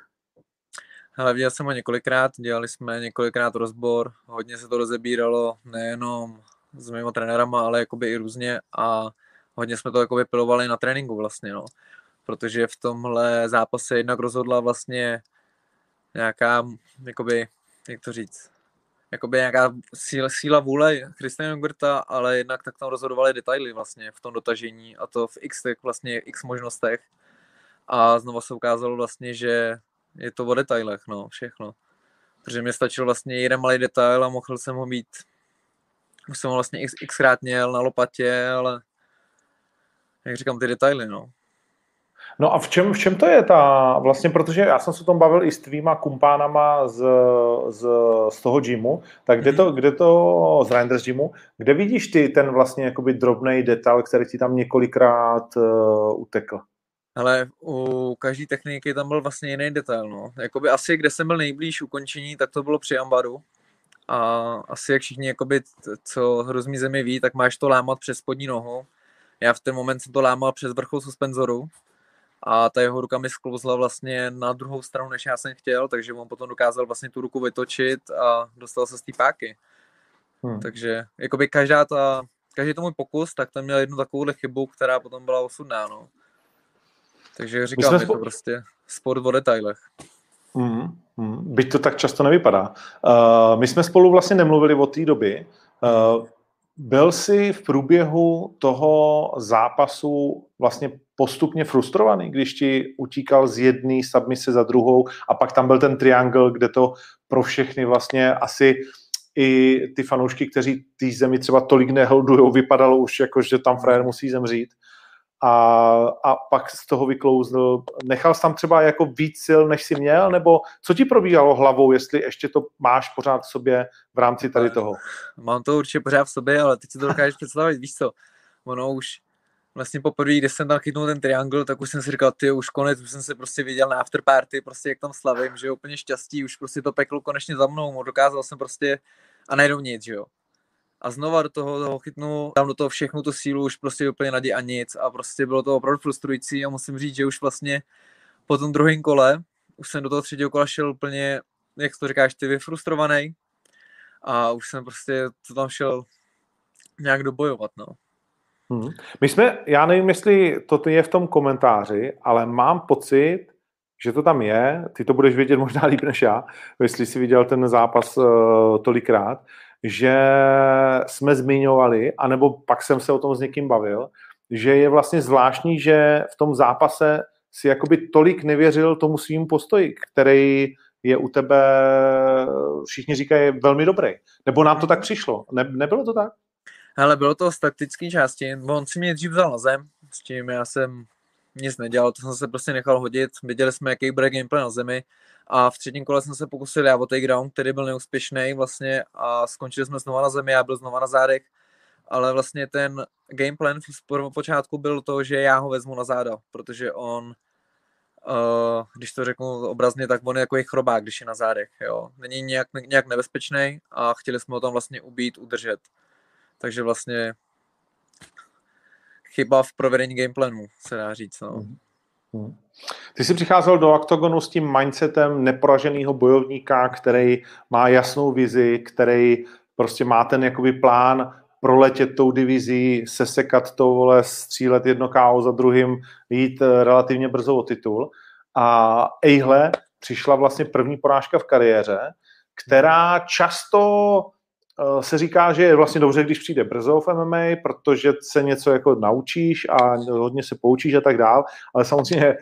Hele, viděl jsem ho několikrát, dělali jsme několikrát rozbor, hodně se to rozebíralo, nejenom s mýma trenérama, ale jakoby i různě a hodně jsme to jakoby pilovali na tréninku vlastně, no. Protože v tomhle zápase jednak rozhodla vlastně nějaká, jakoby, jak to říct, jakoby nějaká síla vůle Christiana Jungwirta, ale jednak tak tam rozhodovaly detaily vlastně v tom dotažení a to v x možnostech a znova se ukázalo vlastně, že je to o detailech, no, všechno. Protože mi stačil vlastně jeden malý detail a mohl jsem ho mít. Už jsem ho vlastně xkrát měl na lopatě, ale jak říkám, ty detaily, no. No a v čem to je ta, vlastně, protože já jsem se o tom bavil i s tvýma kumpánama z toho gymu, tak kde to z Reinders gymu, kde vidíš ty ten vlastně jakoby drobnej detail, který ti tam několikrát utekl? Ale u každé techniky tam byl vlastně jiný detail, no. Jakoby asi, kde jsem byl nejblíž ukončení, tak to bylo při ambaru. A asi, jak všichni, jakoby, co hrozný zemi ví, tak máš to lámat přes spodní nohu. Já v ten moment jsem to lámal přes vrchol suspenzoru. A ta jeho ruka mi sklouzla vlastně na druhou stranu, než já jsem chtěl, takže on potom dokázal vlastně tu ruku vytočit a dostal se z té páky. Takže, jakoby každý to můj pokus, tak tam měl jednu takovouhle chybu, která potom byla osudná, no. Takže říkám, je to prostě sport o detailech. Byť to tak často nevypadá. My jsme spolu vlastně nemluvili od té doby. Byl jsi v průběhu toho zápasu vlastně postupně frustrovaný, když ti utíkal z jedné submise za druhou a pak tam byl ten triangle, kde to pro všechny vlastně asi i ty fanoušky, kteří té zemi třeba tolik neholdujou, vypadalo už jako, že tam frajer musí zemřít. A pak z toho vyklouzl. Nechal jsi tam třeba jako víc sil, než jsi měl, nebo co ti probíhalo hlavou, jestli ještě to máš pořád v sobě v rámci tady toho? Mám to určitě pořád v sobě, ale teď si to dokážeš představit, víš co, ono už vlastně poprvé, když jsem tam chytnul ten triangle, tak už jsem si říkal, ty už konec, už jsem se prostě viděl na afterparty, prostě jak tam slavím, že je úplně šťastí, už prostě to peklo konečně za mnou, dokázal jsem prostě a najednou nic, že jo. A znova do toho chytnu, dám do toho všechnu tu sílu, už prostě úplně naděj a nic a prostě bylo to opravdu frustrující a musím říct, že už vlastně po tom druhém kole, už jsem do toho třetího kola šel úplně, jak to říkáš ty, vyfrustrovaný a už jsem prostě to tam šel nějak dobojovat, no. My jsme, já nevím, jestli to je v tom komentáři, ale mám pocit, že to tam je, ty to budeš vědět možná líp než já, jestli jsi viděl ten zápas tolikrát, že jsme zmiňovali, anebo pak jsem se o tom s někým bavil, že je vlastně zvláštní, že v tom zápase si jakoby tolik nevěřil tomu svým postoji, který je u tebe, všichni říkají, velmi dobrý. Nebo nám to tak přišlo? Nebylo to tak? Hele, bylo to z taktické části. On si mě dřív vzal na zem, s tím já jsem nic nedělal, to jsem se prostě nechal hodit. Viděli jsme, jaký bude gameplay na zemi a v třetím kole jsme se pokusil já o takedown, který byl neúspěšný vlastně a skončili jsme znova na zemi, já byl znova na zádech, ale vlastně ten gameplan v počátku byl to, že já ho vezmu na záda, protože on, když to řeknu obrazně, tak on je takový chrobák, když je na zádech, jo. Není nějak nebezpečný a chtěli jsme ho tam vlastně ubít, udržet. Takže vlastně chyba v provedení gameplanu, se dá říct. No. Ty jsi přicházel do Octagonu s tím mindsetem neporaženého bojovníka, který má jasnou vizi, který prostě má ten jakoby plán proletět tou divizí, sesekat to, vole, střílet jedno KO za druhým, jít relativně brzo o titul. A ejhle, přišla vlastně první porážka v kariéře, která často se říká, že je vlastně dobře, když přijde brzo v MMA, protože se něco jako naučíš a hodně se poučíš a tak dál, ale samozřejmě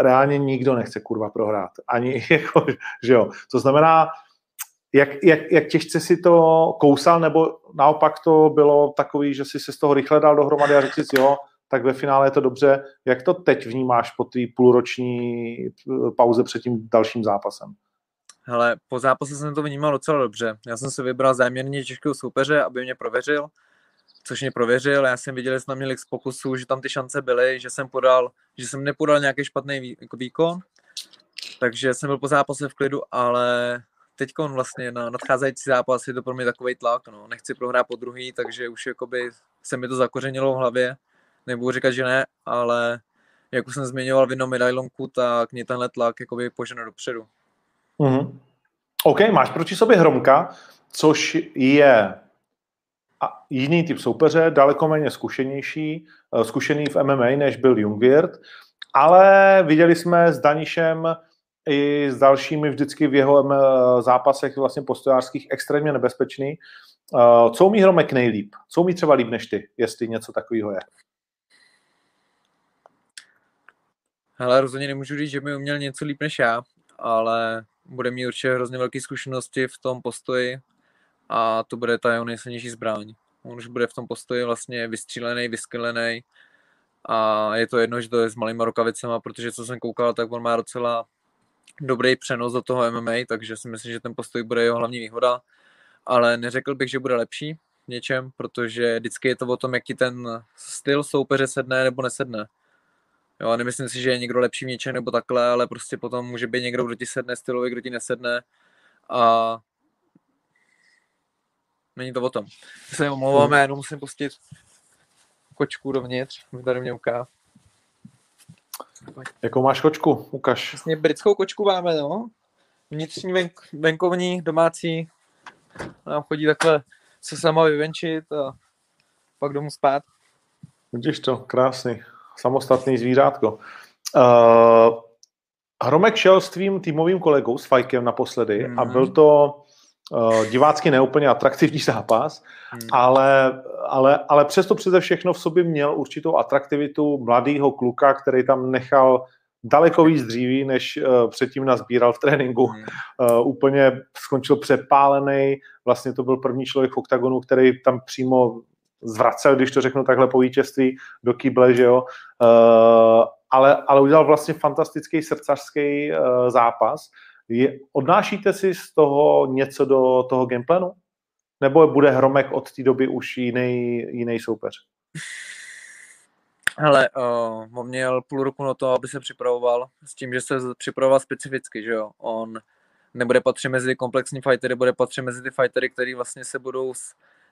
reálně nikdo nechce kurva prohrát. Ani jako, že jo. To znamená, jak těžce si to kousal, nebo naopak to bylo takový, že jsi se z toho rychle dal dohromady a řekl si, jo, tak ve finále je to dobře. Jak to teď vnímáš po té půlroční pauze před tím dalším zápasem? Hele, po zápase jsem to vnímal docela dobře. Já jsem se vybral záměrně těžkého soupeře, aby mě prověřil, což mě prověřil. Já jsem viděl, že tam měli z pokusů, že tam ty šance byly, že jsem nepodal nějaký špatný výkon, takže jsem byl po zápase v klidu, ale teďkon vlastně na nadcházející zápas je to pro mě takovej tlak, no. Nechci prohrát po druhý, takže už jakoby se mi to zakořenilo v hlavě, nebudu říkat, že ne, ale jak už jsem zmiňoval v jednom medailonku, tak mě tenhle tlak jakoby požene dopředu. Mm-hmm. OK, máš proti sobě Hromka, což je jiný typ soupeře, daleko méně zkušený v MMA, než byl Jungwirth, ale viděli jsme s Danišem i s dalšími vždycky v jeho zápasech vlastně postojářských extrémně nebezpečný. Co umí Hromek nejlíp? Co umí třeba líp než ty, jestli něco takového je? Hele, rozhodně nemůžu říct, že by uměl něco líp než já, ale bude mít určitě hrozně velké zkušenosti v tom postoji a to bude ta jeho nejsilnější zbraň. On už bude v tom postoji vlastně vystřílený, vyskylený a je to jedno, že to je s malýma rukavicema, protože co jsem koukal, tak on má docela dobrý přenos do toho MMA, takže si myslím, že ten postoj bude jeho hlavní výhoda, ale neřekl bych, že bude lepší v něčem, protože vždycky je to o tom, jak ti ten styl soupeře sedne nebo nesedne. Jo, a nemyslím si, že je někdo lepší v něčem nebo takhle, ale prostě potom může být někdo, kdo ti sedne stylově, kdo ti nesedne a není to o tom. Se omlouváme, jenom musím pustit kočku dovnitř, tady mě uká. Jakou máš kočku? Ukaž. Vlastně britskou kočku máme, no. Vnitřní, venkovní, domácí. Nám chodí takhle se sama vyvenčit a pak domů spát. Vidíš to, krásný. Samostatný zvířátko. Hromek šel s tvým týmovým kolegou, s Fajkem naposledy a byl to divácky neúplně atraktivní zápas, ale přesto přeze všechno v sobě měl určitou atraktivitu mladýho kluka, který tam nechal daleko víc dříví, než předtím nazbíral v tréninku. Úplně skončil přepálený, vlastně to byl první člověk v Octagonu, který tam přímo zvracel, když to řeknu takhle po vítězství, do kýble, že jo. Ale udělal vlastně fantastický srdcařský zápas. Odnášíte si z toho něco do toho gameplanu? Nebo bude Hromek od té doby už jiný soupeř? Hele, on měl půl roku na to, aby se připravoval s tím, že se připravoval specificky, že jo. On nebude patřit mezi komplexní fightery, bude patřit mezi ty fightery, který vlastně se budou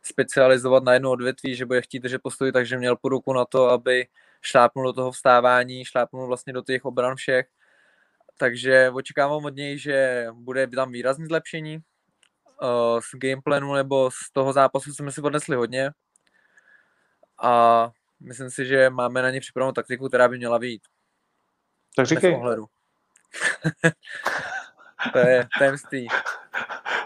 specializovat na jedno odvětví, že bude chtít držet postoj, takže měl půl roku na to, aby šlápnul do toho vstávání, šlápnul vlastně do těch obran všech. Takže očekávám od něj, že bude tam výrazné zlepšení. Z gameplanu nebo z toho zápasu jsme si odnesli hodně. A myslím si, že máme na ně připravenou taktiku, která by měla vyjít. Tak říkej. To je tajemství.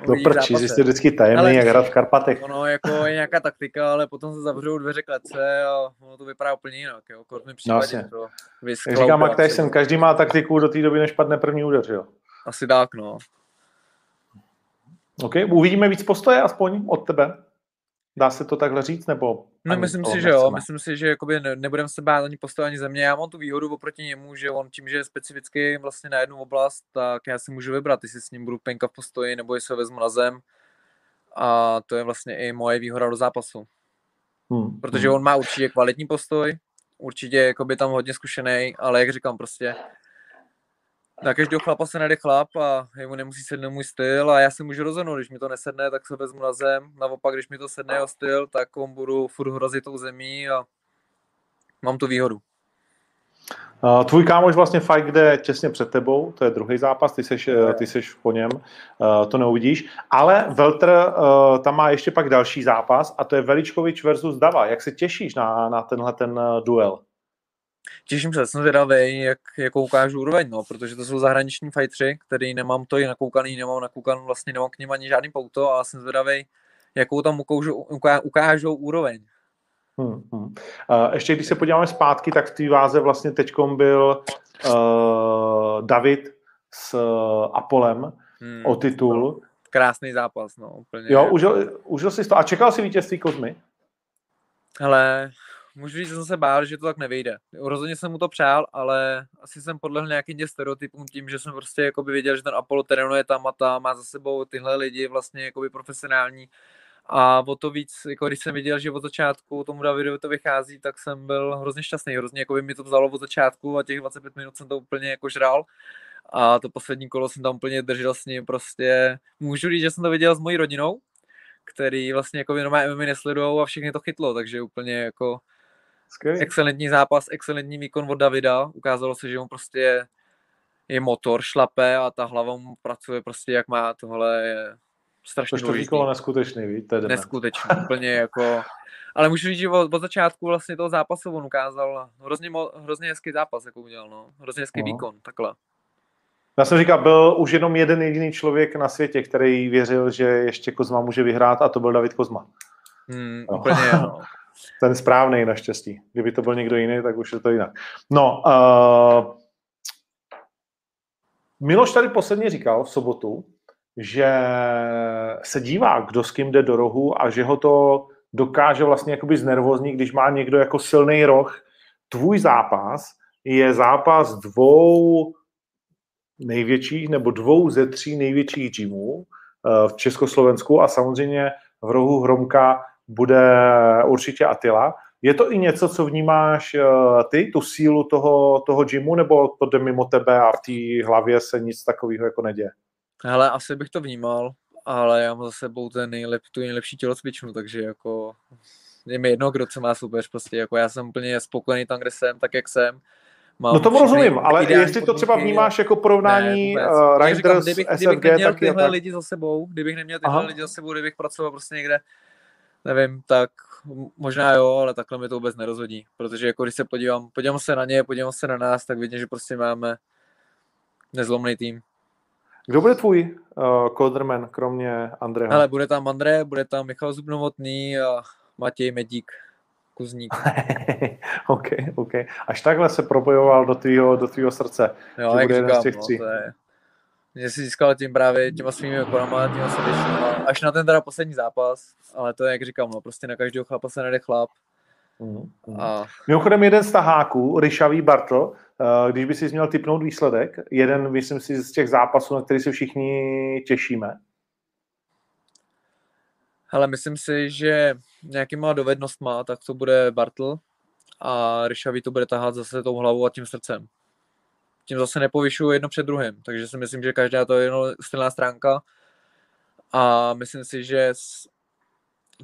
Doprčí, jste vždycky tajemný, jak hrát v Karpatech. Ono jako je nějaká taktika, ale potom se zavřou dveře klece a ono to vypadá úplně jinak. Jo. Říkám, jak tady jsem, každý má taktiku do té doby, než padne první úder, jo? Asi tak, no. OK, uvidíme víc postoje aspoň od tebe. Dá se to takhle říct, nebo? No, myslím si, že jo. Myslím si, že nebudeme se bát ani postoje, ani země. Já mám tu výhodu oproti němu, že on tím, že je specificky vlastně na jednu oblast, tak já si můžu vybrat, jestli s ním budu penka v postoji, nebo jestli ho vezmu na zem. A to je vlastně i moje výhoda do zápasu. Protože on má určitě kvalitní postoj, určitě jakoby tam hodně zkušený, ale jak říkám prostě, na každého chlapa se najde chlap a jemu nemusí sednout můj styl a já si můžu rozhodnout, když mi to nesedne, tak se vezmu na zem, naopak, když mi to sedne jeho styl, tak on budu furt hrozit tou zemí a mám tu výhodu. Tvůj kámoš vlastně fight jde těsně před tebou, to je druhý zápas, ty seš po něm, to neuvidíš, ale Welter tam má ještě pak další zápas a to je Veličkovič versus Dava. Jak se těšíš na tenhle ten duel? Těším se, jsem zvědavý, jak ukážu úroveň, no, protože to jsou zahraniční fightři, který nemám to i nakoukaný, nemám k nim ani žádný pouto, ale jsem zvědavý, jakou tam ukážou úroveň. Ještě když se podíváme zpátky, tak v té váze vlastně teďkom byl David s Apolem o titul. Krásný zápas, no, úplně. Jo, užil jsi to. A čekal jsi vítězství Kozmy? Hele, můžu říct, že jsem se bál, že to tak nevyjde. Rozhodně jsem mu to přál, ale asi jsem podlehl nějakým stereotypům tím, že jsem prostě jakoby věděl, že ten Apollo terénuje tam a tam, má za sebou tyhle lidi vlastně jakoby profesionální. A o to víc, jako když jsem viděl, že od začátku tomu Davidovi to vychází, tak jsem byl hrozně šťastný. Hrozně jako by mi to vzalo od začátku a těch 25 minut jsem to úplně jako žral. A to poslední kolo jsem tam úplně držel s ním prostě. Můžu říct, že jsem to viděl s mojí rodinou, který vlastně jako normálně MMA nesledujou a všechny to chytlo, takže úplně jako skvělý. Excelentní zápas, excelentní výkon od Davida. Ukázalo se, že mu prostě je motor, šlape a ta hlava mu pracuje prostě jak má, tohle je strašně důležitý. To říkalo neskutečný, víte? Neskutečný, úplně jako... Ale můžu říct, že od začátku vlastně toho zápasu on ukázal hrozně hezký zápas, jako udělal, no. Hrozně hezký výkon, takhle. Já jsem říkal, byl už jenom jeden jediný člověk na světě, který věřil, že ještě Kozma může vyhrát a to byl David Kozma. No. Úplně, no. Ten správný naštěstí. Kdyby to byl někdo jiný, tak už je to jinak. No, Miloš tady posledně říkal v sobotu, že se dívá, kdo s kým jde do rohu a že ho to dokáže vlastně jakoby znervóznit, když má někdo jako silný roh. Tvůj zápas je zápas dvou největších nebo dvou ze tří největších džimů v Československu a samozřejmě v rohu Hromka bude určitě Attila. Je to i něco, co vnímáš ty, tu sílu toho gymu, nebo to jde mimo tebe a v té hlavě se nic takového jako neděje? Hele, asi bych to vnímal, ale já mám za sebou tu nejlepší tělocvičnu, takže jako je mi jedno, kdo se má soupeř prostě, jako já jsem úplně spokojený tam, kde jsem, tak jak jsem. Mám no tomu rozumím, ale jestli to třeba vnímáš jako porovnání Rangers, SFG, tak tyhle tak... lidi za sebou, kdybych neměl tyhle lidi za sebou, kdybych pracoval prostě někde, nevím, tak možná jo, ale takhle mi to vůbec nerozhodí, protože jako když se podívám se na ně, podívám se na nás, tak vidím, že prostě máme nezlomný tým. Kdo bude tvůj coderman, kromě Andreho? Ale bude tam André, bude tam Michal Zubnovotný a Matěj Medík, Kuzník. OK. Až takhle se propojoval do tvýho srdce. Jo, jak říkám, mě si získal tím právě těma svými okonama, těma srdečnýma. Až na ten teda poslední zápas, ale to je, jak říkám, no, prostě na každého chlapa se najde chlap. A... Mimochodem jeden z taháků, Ryšavý Bartl, když by si měl tipnout výsledek, jeden, myslím si, z těch zápasů, na který se všichni těšíme. Hele, myslím si, že nějakýma dovednostma, tak to bude Bartl a Ryšavý to bude tahat zase tou hlavou a tím srdcem. Tím zase nepovyšuju jedno před druhým, takže si myslím, že každá to je jednostranná stránka a myslím si, že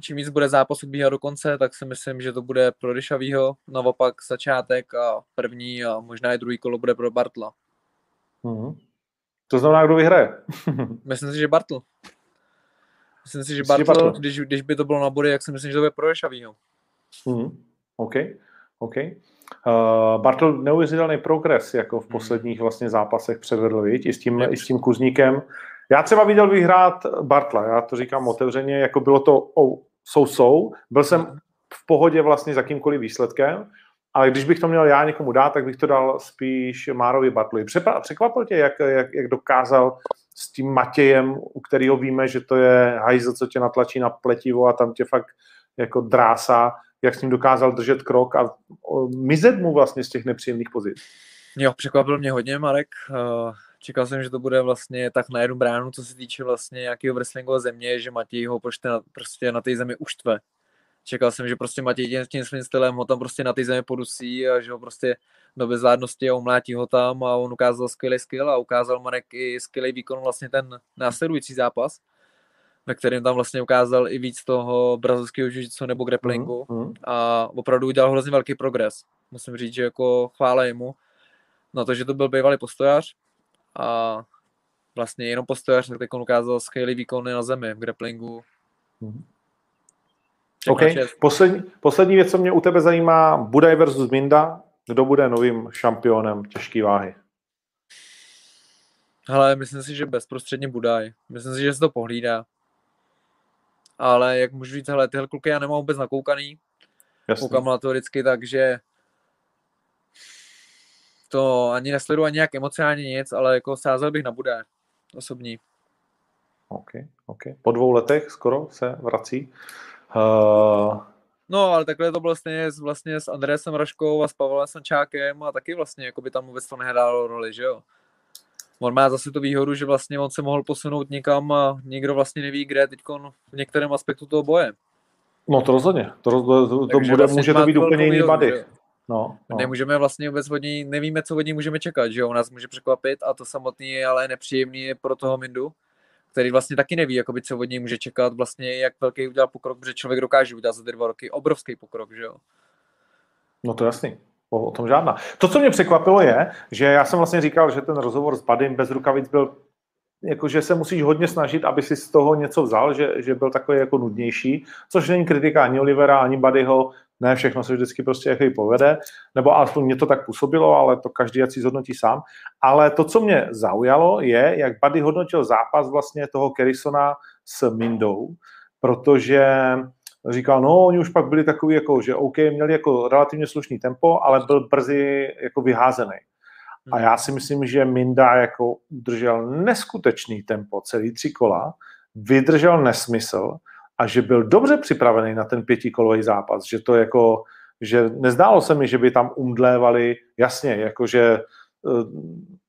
čím víc bude zápas odbíhat do konce, tak si myslím, že to bude pro Ryšavýho, naopak začátek a první a možná i druhý kolo bude pro Bartla. To znamená, kdo vyhraje? Myslím si, že Bartl. Bartl. Když by to bylo na body, jak si myslím, že to bude pro Ryšavýho. OK. Bartl neuvěřitelný progres jako v posledních vlastně zápasech předvedl, viď? I s tím Kuzníkem. Já třeba viděl vyhrát Bartla, já to říkám otevřeně, jako bylo to byl jsem v pohodě vlastně s jakýmkoliv výsledkem, ale když bych to měl já někomu dát, tak bych to dal spíš Márovi Bartlovi. Překvapil tě, jak dokázal s tím Matějem, u kterého víme, že to je hajzl, co tě natlačí na pletivo a tam tě fakt jako drásá, jak s ním dokázal držet krok a mizet mu vlastně z těch nepříjemných pozic. Jo, překvapil mě hodně, Marek. Čekal jsem, že to bude vlastně tak na jednu bránu, co se týče vlastně nějakého wrestlingu a země, že Matěj ho prostě na té zemi uštve. Čekal jsem, že prostě Matěj tím svým stylem ho tam prostě na té zemi podusí a že ho prostě do bezvládnosti a umlátí ho tam a on ukázal skvělý skill a ukázal Marek i skvělý výkon vlastně ten následující zápas, ve kterém tam vlastně ukázal i víc toho brazilského jiu-jitsu nebo grapplingu a opravdu udělal hrozně velký progres. Musím říct, že jako chvála jemu na to, že to byl bývalý postojař a vlastně jenom postojař, tak on ukázal skvělý výkony na zemi v grapplingu. Okay. Poslední věc, co mě u tebe zajímá, Budaj versus Minda, kdo bude novým šampionem těžké váhy? Hele, myslím si, že bezprostředně Budaj. Myslím si, že se to pohlídá. Ale jak můžu říct, hele, tyhle kluky já nemám vůbec nakoukaný. Jasný. Koukám na to vždycky, takže to ani nesleduji ani nějak emocionálně nic, ale jako sázel bych na Budaje osobní. OK. Po 2 letech skoro se vrací. No, ale takhle to bylo vlastně s Andrésem Raškou a s Pavlem Sančákem a taky vlastně jako by tam vůbec to nehrálo roli, že jo. On má zase tu výhodu, že vlastně on se mohl posunout někam a nikdo vlastně neví, kde je teďkon v některém aspektu toho boje. No to rozhodně, může to být úplně jiný Bady. No. Nemůžeme vlastně vůbec od ní, nevíme, co od ní můžeme čekat, že jo, on nás může překvapit a to samotný je ale nepříjemný pro toho Mindu, který vlastně taky neví, jakoby, co od něj může čekat, vlastně jak velký udělal pokrok, protože člověk dokáže udělat za 2 roky obrovský pokrok, že jo? No to jasný, o tom žádná. To, co mě překvapilo je, že já jsem vlastně říkal, že ten rozhovor s Badym bez rukavic byl, jakože se musíš hodně snažit, aby si z toho něco vzal, že byl takový jako nudnější, což není kritika ani Olivera, ani Badyho, ne, všechno se vždycky prostě jaký povede, nebo alespoň mě to tak působilo, ale to každý jak si zhodnotí sám. Ale to, co mě zaujalo, je, jak Bady hodnotil zápas vlastně toho Kerisona s Mindou, protože říkal, no, oni už pak byli takový, jako, že OK, měli jako relativně slušný tempo, ale byl brzy jako vyházený. A já si myslím, že Minda jako udržel neskutečný tempo celý 3 kola, vydržel nesmysl, a že byl dobře připravený na ten 5kolový zápas, že to jako, že nezdálo se mi, že by tam umdlévali, jasně, jakože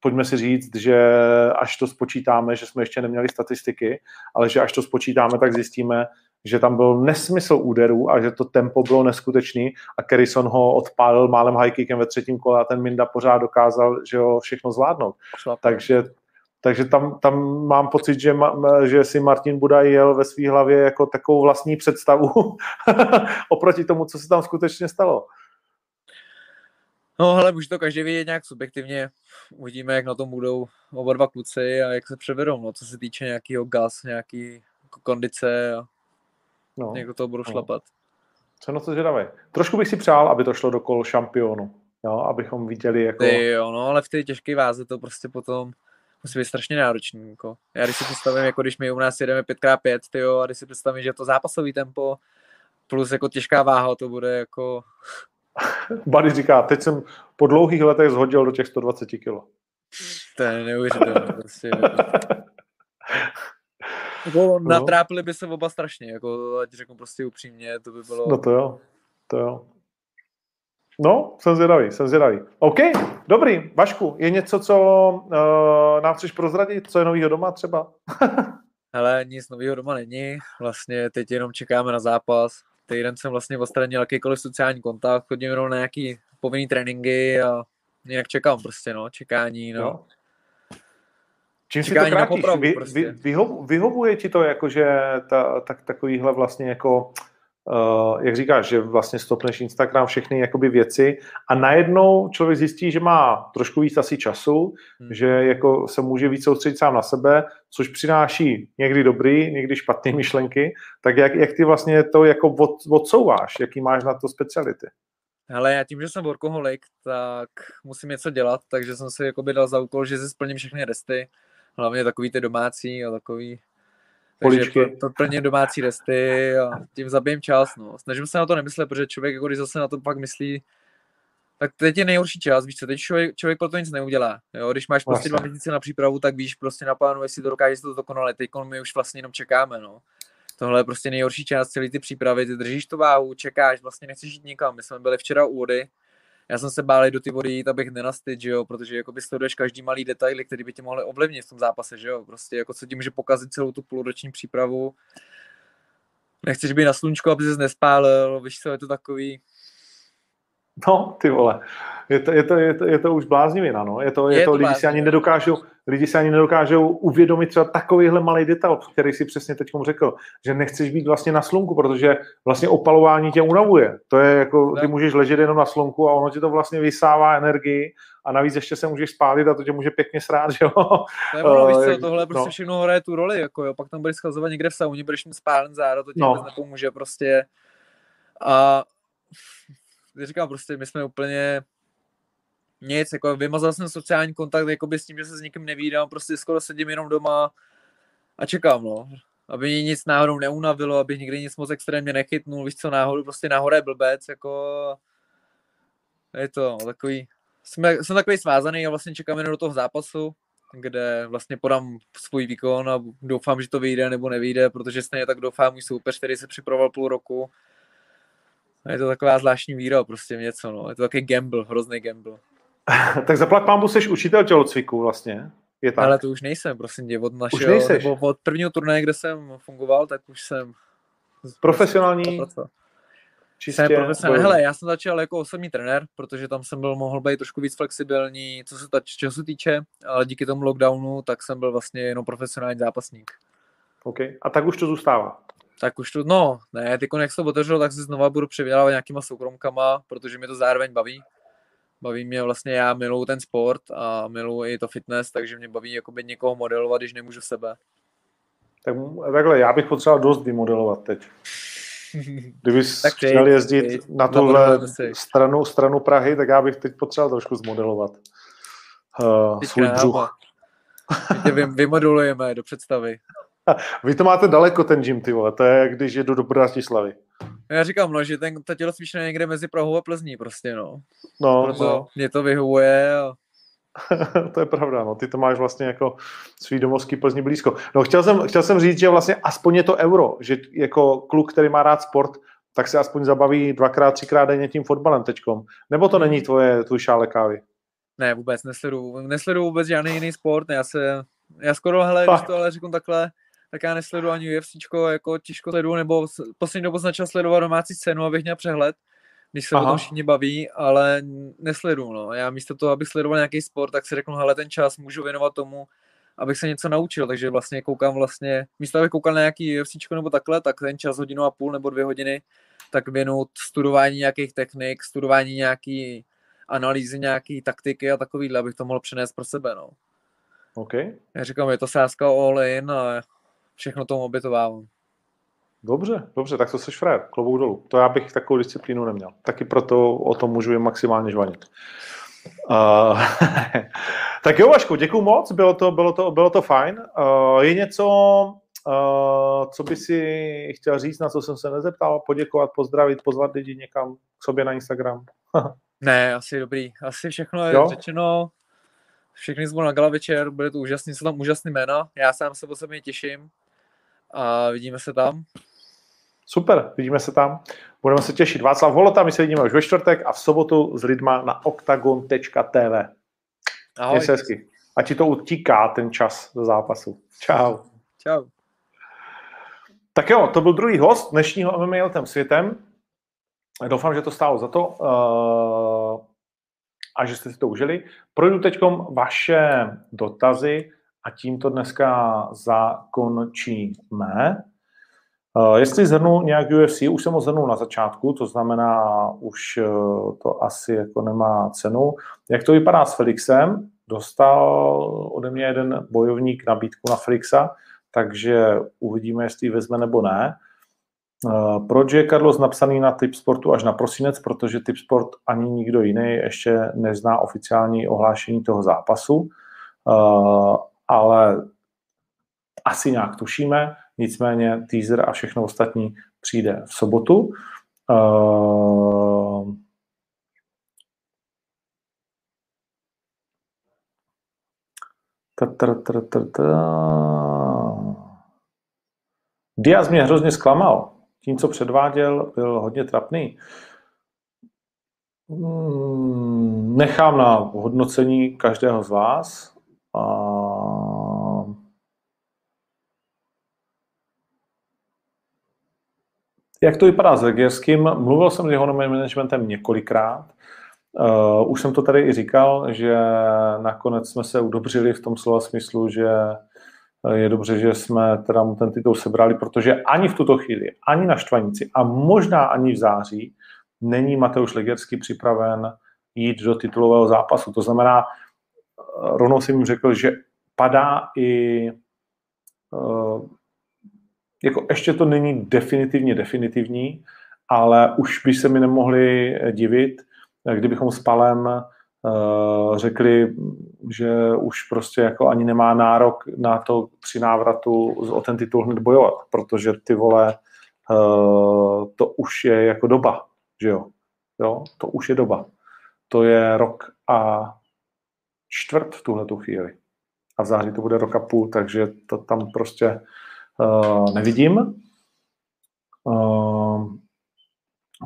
pojďme si říct, že až to spočítáme, že jsme ještě neměli statistiky, ale že až to spočítáme, tak zjistíme, že tam byl nesmysl úderů a že to tempo bylo neskutečný a Kerison ho odpálil málem high kickem ve 3. kole a ten Minda pořád dokázal, že ho všechno zvládnout. Takže tam mám pocit, že si Martin Budaj jel ve svý hlavě jako takovou vlastní představu oproti tomu, co se tam skutečně stalo. No hele, může to každý vidět nějak subjektivně. Uvidíme, jak na tom budou oba dva kluci a jak se převedou, no, co se týče nějakého gas, nějaký kondice a někdo toho budou šlapat. Jsem na to zvědavý. Trošku bych si přál, aby to šlo do kol šampionu, abychom viděli jako... ale v té těžké váze to prostě potom... musí být strašně náročný. Jako. Já když si představím, jako když my u nás jedeme 5x5, tyjo, a když si představím, že to zápasový tempo plus jako těžká váha, to bude jako... Bady říká, teď jsem po dlouhých letech zhodil do těch 120 kg. To je neuvěřitelné. Prostě, jako. Natrápili by se oba strašně, jako, ať řeknu prostě upřímně, to by bylo... No to jo. No, jsem zvědavý. OK, dobrý, Vašku, je něco, co nám chceš prozradit? Co je novýho doma třeba? Hele, nic novýho doma není, vlastně teď jenom čekáme na zápas. Týden jsem vlastně odstranil jakýkoliv sociální kontakt, chodím jenom na nějaký povinný tréninky a jinak čekám prostě, čekání, no. Čím si to krátíš? Vyhovuje ti to, jakože takovýhle vlastně jako... jak říkáš, že vlastně stopneš Instagram, všechny jakoby věci a najednou člověk zjistí, že má trošku víc asi času, že jako se může víc soustředit sám na sebe, což přináší někdy dobrý, někdy špatné myšlenky, tak jak ty vlastně to jako odsouváš, jaký máš na to speciality? Hele, já tím, že jsem workoholik, tak musím něco dělat, takže jsem si jakoby dal za úkol, že si splním všechny resty, hlavně takový ty domácí a takový poličky. To plně domácí resty a tím zabijím čas, no. Snažím se na to nemyslet, protože člověk, jako když zase na to pak myslí, tak teď je nejhorší čas, víš co, teď člověk proto nic neudělá, jo, když máš prostě 2 měsíce na přípravu, tak víš prostě na plánu, jestli to dokážeš to dokonale, teď my už vlastně jenom čekáme, no. Tohle je prostě nejhorší část celý ty přípravy, ty držíš tu váhu, čekáš, vlastně nechceš jít nikam. My jsme byli včera u vody, já jsem se bál do ty vody jít, abych nenastyl, že jo, protože jakoby sleduješ každý malý detaily, který by tě mohly ovlivnit v tom zápase, že jo, prostě jako co ti může pokazit celou tu půlroční přípravu. Nechceš být na slunčku, aby ses nespálil, víš co, je to takový. No, ty vole, je to už bláznivina, no, je to lidi si ani nedokážou uvědomit třeba takovýhle malý detail, který si přesně teď řekl, že nechceš být vlastně na slunku, protože vlastně opalování tě unavuje, to je jako, ty můžeš ležet jenom na slunku a ono ti to vlastně vysává energii a navíc ještě se můžeš spálit a to tě může pěkně srát, že jo. Nebo víš co, tohle prostě všechno hraje tu roli, jako jo, pak tam budeš schazovat někde v sauně, budeš mít spálen záda, to tě vůbec nepomůže prostě a... Říkám prostě, my jsme úplně nic, jako vymazal jsem sociální kontakt jakoby s tím, že se s nikým nevídám, prostě skoro sedím jenom doma a čekám, no. Aby mě nic náhodou neunavilo, aby nikdy nic moc extrémně nechytnul, víš co, náhodou, prostě náhoda je blbec, jako je to takový, jsem takový svázaný a vlastně čekám jenom do toho zápasu, kde vlastně podám svůj výkon a doufám, že to vyjde nebo nevyjde, protože stejně tak doufám můj soupeř, který se připravoval půl roku. Je to taková zvláštní víra, prostě něco, no. Je to takový gamble, hrozný gamble. Tak zaplať pánbu, jsi učitel tělocviku vlastně, je tak? Ale to už nejsem, prosím tě, od našeho, nebo od prvního turnaje, kde jsem fungoval, tak už jsem... Profesionální? Čistě? Jsem profesionální, hele, já jsem začal jako osobní trenér, protože tam jsem mohl být trošku víc flexibilní, co se času týče, ale díky tomu lockdownu, tak jsem byl vlastně jenom profesionální zápasník. OK, a tak už to zůstává? Tak už to, no, ne, ty jak se otevřelo, tak se znova budu převydělávat nějakýma soukromkama, protože mě to zároveň baví. Baví mě vlastně, já miluju ten sport a miluju i to fitness, takže mě baví jakoby někoho modelovat, když nemůžu sebe. Tak, takhle, já bych potřeboval dost vymodelovat teď. Kdybys chtěl jezdit na tuhle stranu Prahy, tak já bych teď potřeboval trošku zmodelovat svůj břuch. Teď vymodulujeme do představy. Vy to máte daleko, ten gym, ty vole, to je, když jedu do Bratislavy. Já říkám, no, že ta tělocvična je někde mezi Prahou a Plzní, prostě, no. Proto mě to vyhovuje. A... to je pravda, no, ty to máš vlastně jako svý domovský Plzni blízko. No, chtěl jsem říct, že vlastně aspoň je to euro, že jako kluk, který má rád sport, tak se aspoň zabaví 2x, 3x denně tím fotbalem teďkom. Nebo to není tvůj šále kávy? Ne, vůbec, nesleduju vůbec žádný jiný sport, ne, já skoro, hele, když to ale řeknu takhle, tak já nesleduju ani UFCčko, jako těžko sleduju, nebo poslední dobu začal sledovat domácí scénu, abych měl přehled, když se o tom všichni baví, ale nesleduju, no. Já místo toho, abych sledoval nějaký sport, tak si řeknu, hele, ten čas můžu věnovat tomu, abych se něco naučil, takže vlastně koukám vlastně, místo abych koukal na nějaký UFCčko nebo takhle, tak ten čas 1,5 hodiny nebo 2 hodiny, tak věnuju studování nějakých technik, studování nějaký analýzy, nějaký taktiky a takovýhle, abych to mohl přenést pro sebe, no. Okay. Já říkám, je to sázka all in a všechno tomu obětovávám. Dobře, tak to seš frajer, klobouk dolů. To já bych takovou disciplínu neměl. Taky proto o tom můžu jen maximálně žvanit. Tak jo, Vašku, děkuju moc, bylo to fajn. Je něco, co by si chtěl říct, na co jsem se nezeptal? Poděkovat, pozdravit, pozvat lidi někam k sobě na Instagram? Ne, asi dobrý. Asi všechno je řečeno. Všechny jsme na gala večer, bude to úžasný, jsou tam úžasný jména, já sám se osobně těším a vidíme se tam. Super, vidíme se tam, budeme se těšit. Václav Holota, my se vidíme už ve čtvrtek a v sobotu s lidma na octagon.tv. Ahoj. Měj se hezky. A ti to utíká ten čas do zápasu. Čau. Čau. Tak jo, to byl druhý host dnešního MMA letem světem. Doufám, že to stálo za to. A že jste si to užili. Projdu teďkom vaše dotazy a tím to dneska zakončíme. Jestli zhrnu nějak UFC, už jsem ho zhrnul na začátku, to znamená, už to asi jako nemá cenu. Jak to vypadá s Felixem? Dostal ode mě jeden bojovník nabídku na Felixa, takže uvidíme, jestli ji vezme nebo ne. Proč je Carlos napsaný na Tip Sportu až na prosinec, protože Tip Sport ani nikdo jiný ještě nezná oficiální ohlášení toho zápasu ale asi nějak tušíme, nicméně teaser a všechno ostatní přijde v sobotu. Diaz mě hrozně zklamal. Tím, co předváděl, byl hodně trapný. Nechám na hodnocení každého z vás. Jak to vypadá s Legierským? Mluvil jsem s jeho managementem několikrát. Už jsem to tady i říkal, že nakonec jsme se udobřili v tom slova smyslu, že je dobře, že jsme teda mu ten titul sebrali, protože ani v tuto chvíli, ani na Štvanici a možná ani v září není Mateusz Legierský připraven jít do titulového zápasu. To znamená, rovnou jsem jim řekl, že padá i... Jako ještě to není definitivní, ale už by se mi nemohli divit, kdybychom s Palem řekli, že už prostě jako ani nemá nárok na to při návratu o ten titul hned bojovat, protože ty vole, to už je jako doba, že jo? To už je doba. To je 1.25 roku v tuhletu chvíli. A v září to bude 1.5 roku, takže to tam prostě nevidím.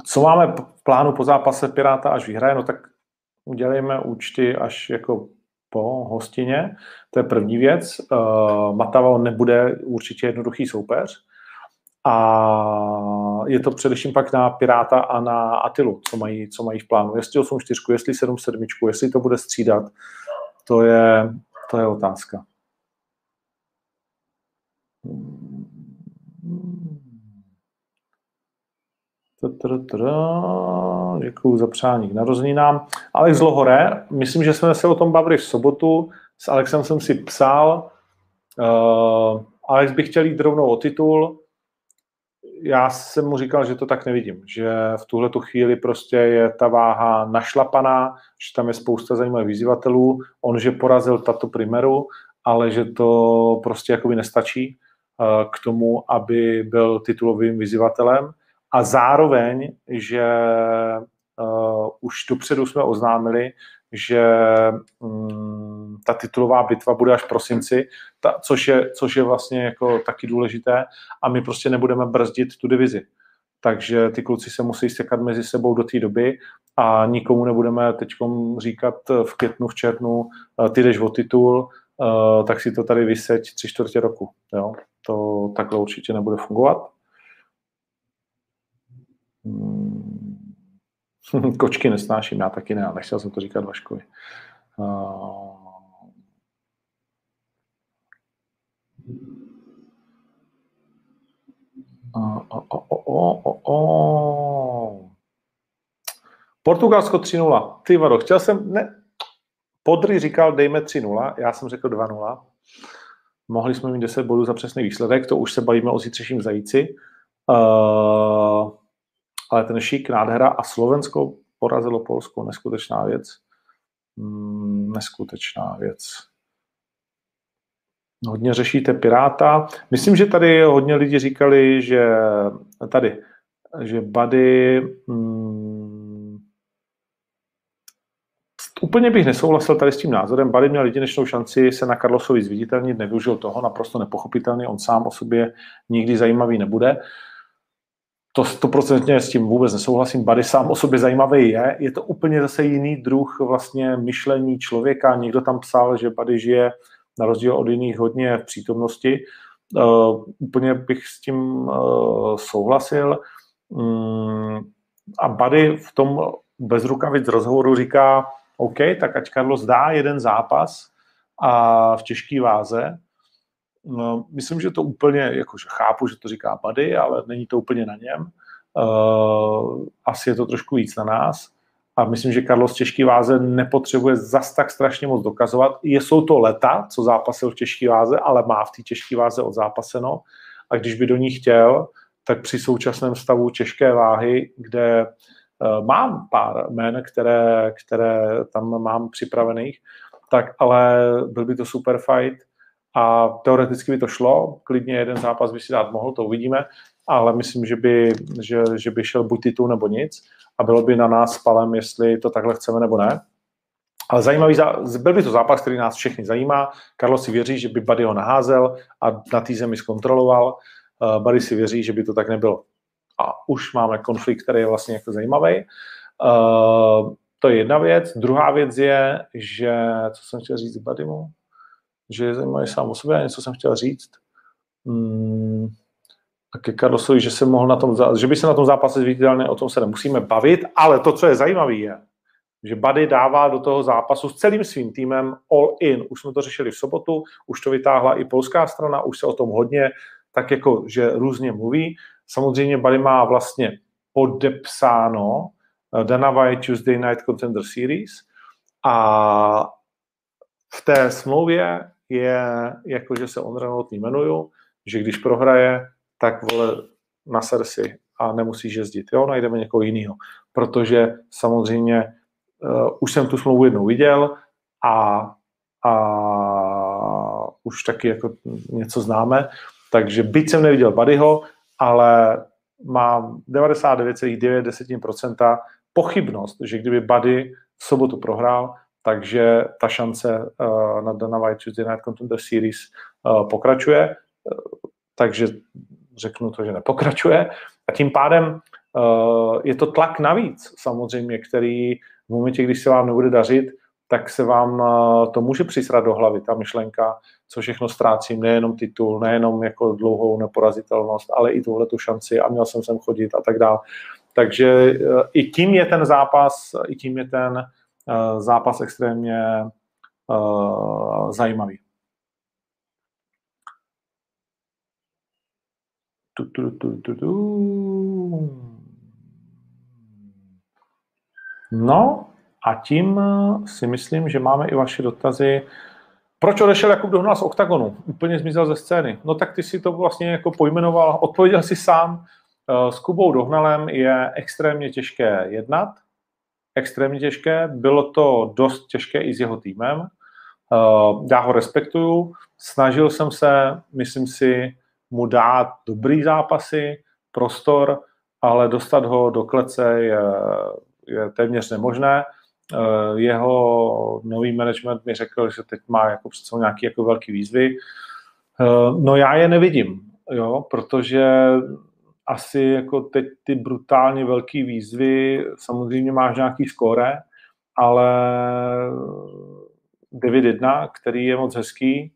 Co máme v plánu po zápase Piráta, až vyhraje? No tak udělejme účty až jako po hostině. To je první věc. Matavao nebude určitě jednoduchý soupeř. A je to především pak na Piráta a na Attilu, co mají v plánu. Jestli 8.4, jestli 7.7, jestli to bude střídat, to je otázka. Děkuju za přání k narozeninám. Alex Lohore, myslím, že jsme se o tom bavili v sobotu. S Alexem jsem si psal. Alex by chtěl jít rovnou o titul. Já jsem mu říkal, že to tak nevidím. Že v tuhletu chvíli prostě je ta váha našlapaná, že tam je spousta zajímavých vyzývatelů. On, že porazil Tatu Primeru, ale že to prostě jakoby nestačí k tomu, aby byl titulovým vyzývatelem. A zároveň, že už dopředu jsme oznámili, že ta titulová bitva bude až v prosinci, což je vlastně jako taky důležité a my prostě nebudeme brzdit tu divizi. Takže ty kluci se musí sekat mezi sebou do té doby a nikomu nebudeme teďkom říkat v květnu, v červnu, ty jdeš o titul, tak si to tady vyseď 3/4 roku. Jo? To takhle určitě nebude fungovat. Kočky nesnáším, já taky ne, ale nechtěl jsem to říkat Vaškovi. Portugalsko 3-0. Ty vado, chtěl jsem... Ne. Podry říkal, dejme 3-0, já jsem řekl 2-0. Mohli jsme mít 10 bodů za přesný výsledek, to už se bavíme o zítřejším zajíci. Ale ten šík, nádhera a Slovensko porazilo Polsko. Neskutečná věc. Neskutečná věc. Hodně řešíte Piráta. Myslím, že tady hodně lidí říkali, že Bady... Úplně bych nesouhlasil tady s tím názorem. Bady měl jedinečnou šanci se na Carlosovi zviditelnit, nevyužil toho, naprosto nepochopitelně. On sám o sobě nikdy zajímavý nebude. To 100% s tím vůbec nesouhlasím. Bady sám o sobě zajímavý je. Je to úplně zase jiný druh vlastně myšlení člověka. Někdo tam psal, že Bady žije na rozdíl od jiných hodně v přítomnosti. Úplně bych s tím souhlasil. A Bady v tom bez rukavic rozhovoru říká, OK, tak ať Carlos dá jeden zápas a v těžké váze. No, myslím, že to úplně, jakože chápu, že to říká Bady, ale není to úplně na něm. Asi je to trošku víc na nás. A myslím, že Carlos těžký váze nepotřebuje zas tak strašně moc dokazovat. Jsou to leta, co zápasil v těžké váze, ale má v té těžké váze odzápaseno. A když by do ní chtěl, tak při současném stavu těžké váhy, kde mám pár jmen, které tam mám připravených, tak ale byl by to super fight. a teoreticky by to šlo, klidně jeden zápas by si dát mohl, to uvidíme, ale myslím, že by šel buď titul nebo nic a bylo by na nás s Palem, jestli to takhle chceme nebo ne. Ale zajímavý, byl by to zápas, který nás všechny zajímá. Carlos si věří, že by Bady ho naházel a na té zemi zkontroloval. Bady si věří, že by to tak nebylo. A už máme konflikt, který je vlastně jako zajímavý. To je jedna věc. Druhá věc je, že... Co jsem chtěl říct Badymu? Že je zajímavý sám o sobě a něco jsem chtěl říct. A ke Carlosovi, že, že by se na tom zápase zviditelně, o tom se nemusíme bavit, ale to, co je zajímavé, je, že Bady dává do toho zápasu s celým svým týmem all in. Už jsme to řešili v sobotu, už to vytáhla i polská strana, už se o tom hodně tak jako, že různě mluví. Samozřejmě Bady má vlastně podepsáno Dana White Tuesday Night Contender Series a v té smlouvě je, jakože se on Renotný jmenuju, že když prohraje, tak vole naser si a nemusíš jezdit. Jo, najdeme někoho jiného, protože samozřejmě už jsem tu smlouvu jednou viděl a už taky jako něco známe, takže byť jsem neviděl Badyho, ale mám 99,9% pochybnost, že kdyby Bady v sobotu prohrál, takže ta šance na Dana White Tuesday Night Contender Series pokračuje, takže řeknu to, že nepokračuje a tím pádem je to tlak navíc samozřejmě, který v momentě, když se vám nebude dařit, tak se vám to může přisrat do hlavy, ta myšlenka, co všechno ztrácím, nejenom titul, nejenom jako dlouhou neporazitelnost, ale i tuhletu šanci a měl jsem sem chodit a tak dále. Takže i tím je ten zápas, extrémně zajímavý. No a tím si myslím, že máme i vaše dotazy. Proč odešel Jakub Dohnal z Octagonu? Úplně zmizel ze scény. No tak ty si to vlastně jako pojmenoval, odpověděl si sám. S Kubou Dohnalem je extrémně těžké jednat. Extrémně těžké. Bylo to dost těžké i s jeho týmem. Já ho respektuju. Snažil jsem se, myslím si, mu dát dobrý zápasy, prostor, ale dostat ho do klece je téměř nemožné. Jeho nový management mi řekl, že teď má jako před sebou nějaké jako velké výzvy. No já je nevidím, jo, protože asi jako teď ty brutálně velké výzvy, samozřejmě máš nějaký skóre, ale 9-1, který je moc hezký,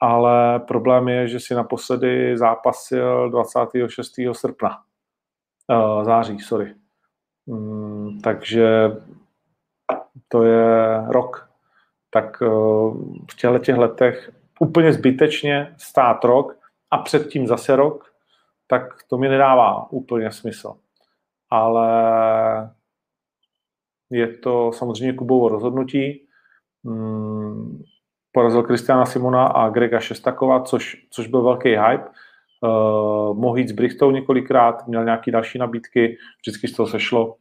ale problém je, že si naposledy zápasil 26. srpna. Září. Takže to je rok. Tak v těchto letech úplně zbytečně stát rok a předtím zase rok, tak to mi nedává úplně smysl. Ale je to samozřejmě Kubovo rozhodnutí. Porazil Kristiana Simona a Grega Šestakova, což byl velký hype. Mohl jít s Brichtou několikrát, měl nějaké další nabídky, vždycky z toho sešlo,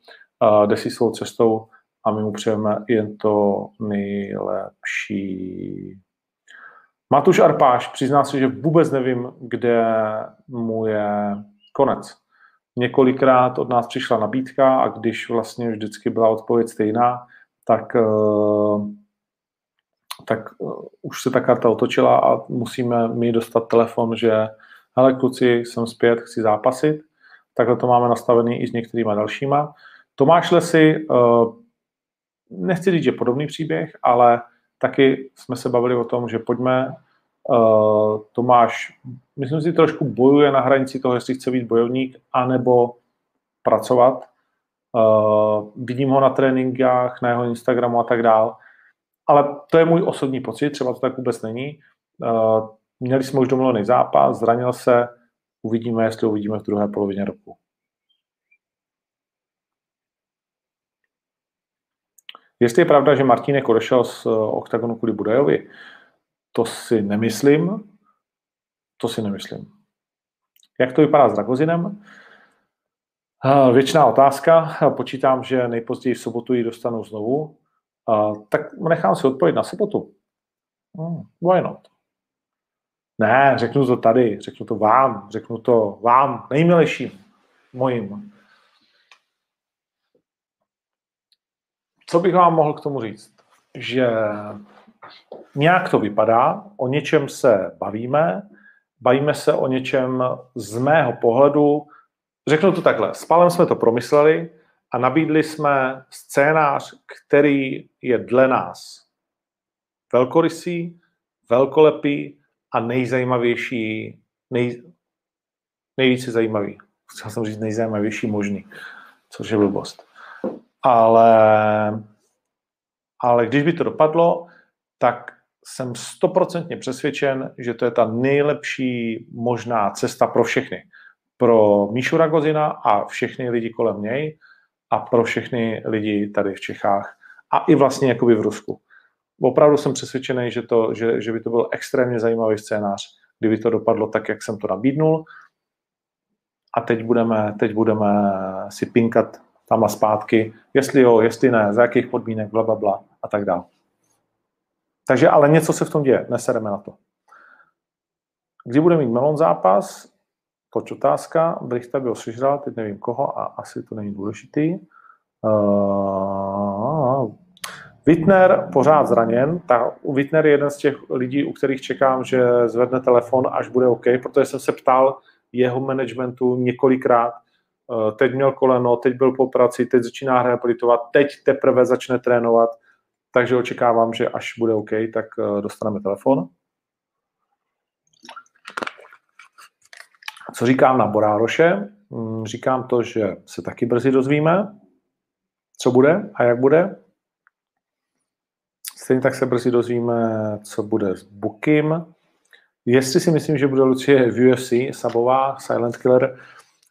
jde si svou cestou a my mu přejeme jen to nejlepší. Matuš Arpáš, přizná se, že vůbec nevím, kde mu je konec. Několikrát od nás přišla nabídka a když vlastně vždycky byla odpověď stejná, tak už se ta karta otočila a musíme my dostat telefon, že hele kluci, jsem zpět, chci zápasit. Takhle to máme nastavený i s některýma dalšíma. Tomáš Lesy, nechci říct, že podobný příběh, ale taky jsme se bavili o tom, že pojďme. Tomáš, myslím si, trošku bojuje na hranici toho, jestli chce být bojovník, anebo pracovat. Vidím ho na tréninkách, na jeho Instagramu a tak dál. Ale to je můj osobní pocit, třeba to tak vůbec není. Měli jsme už domluvený zápas, zranil se, uvidíme, jestli uvidíme v druhé polovině roku. Jestli je pravda, že Martínek odešel z Octagonu kvůli Budajovi, to si nemyslím. Jak to vypadá s Dragozinem? Věčná otázka, počítám, že nejpozději v sobotu ji dostanu znovu. Tak nechám si odpovědět na sobotu. Why not? Ne, řeknu to tady, řeknu to vám, nejmilejším mojím. Co bych vám mohl k tomu říct? Že nějak to vypadá, o něčem se bavíme, o něčem z mého pohledu. Řeknu to takhle, s Palem jsme to promysleli a nabídli jsme scénář, který je dle nás velkorysý, velkolepý a nejzajímavější, nejvíce zajímavý. Chtěl jsem říct nejzajímavější možný, což je blbost. Ale když by to dopadlo, tak jsem 100% přesvědčen, že to je ta nejlepší možná cesta pro všechny. Pro Míšu Dragozina a všechny lidi kolem něj a pro všechny lidi tady v Čechách a i vlastně jakoby v Rusku. Opravdu jsem přesvědčený, že by to byl extrémně zajímavý scénář, kdyby to dopadlo tak, jak jsem to nabídnul. A teď budeme si pinkat tam a zpátky, jestli jo, jestli ne, za jakých podmínek, blablabla a tak dále. Takže ale něco se v tom děje, nesereme na to. Kdy bude mít Melon zápas? Toč otázka, Brichta by ho sežral, teď nevím koho a asi to není důležitý. Wittner pořád zraněn. Wittner je jeden z těch lidí, u kterých čekám, že zvedne telefon, až bude OK, protože jsem se ptal jeho managementu několikrát. Teď měl koleno, teď byl po operaci, teď začíná rehabilitovat, teď teprve začne trénovat, takže očekávám, že až bude OK, tak dostaneme telefon. Co říkám na Borároše? Říkám to, že se taky brzy dozvíme, co bude a jak bude. Stejně tak se brzy dozvíme, co bude s Bukim. Jestli si myslím, že bude Lucie v UFC, Sabová, Silent Killer.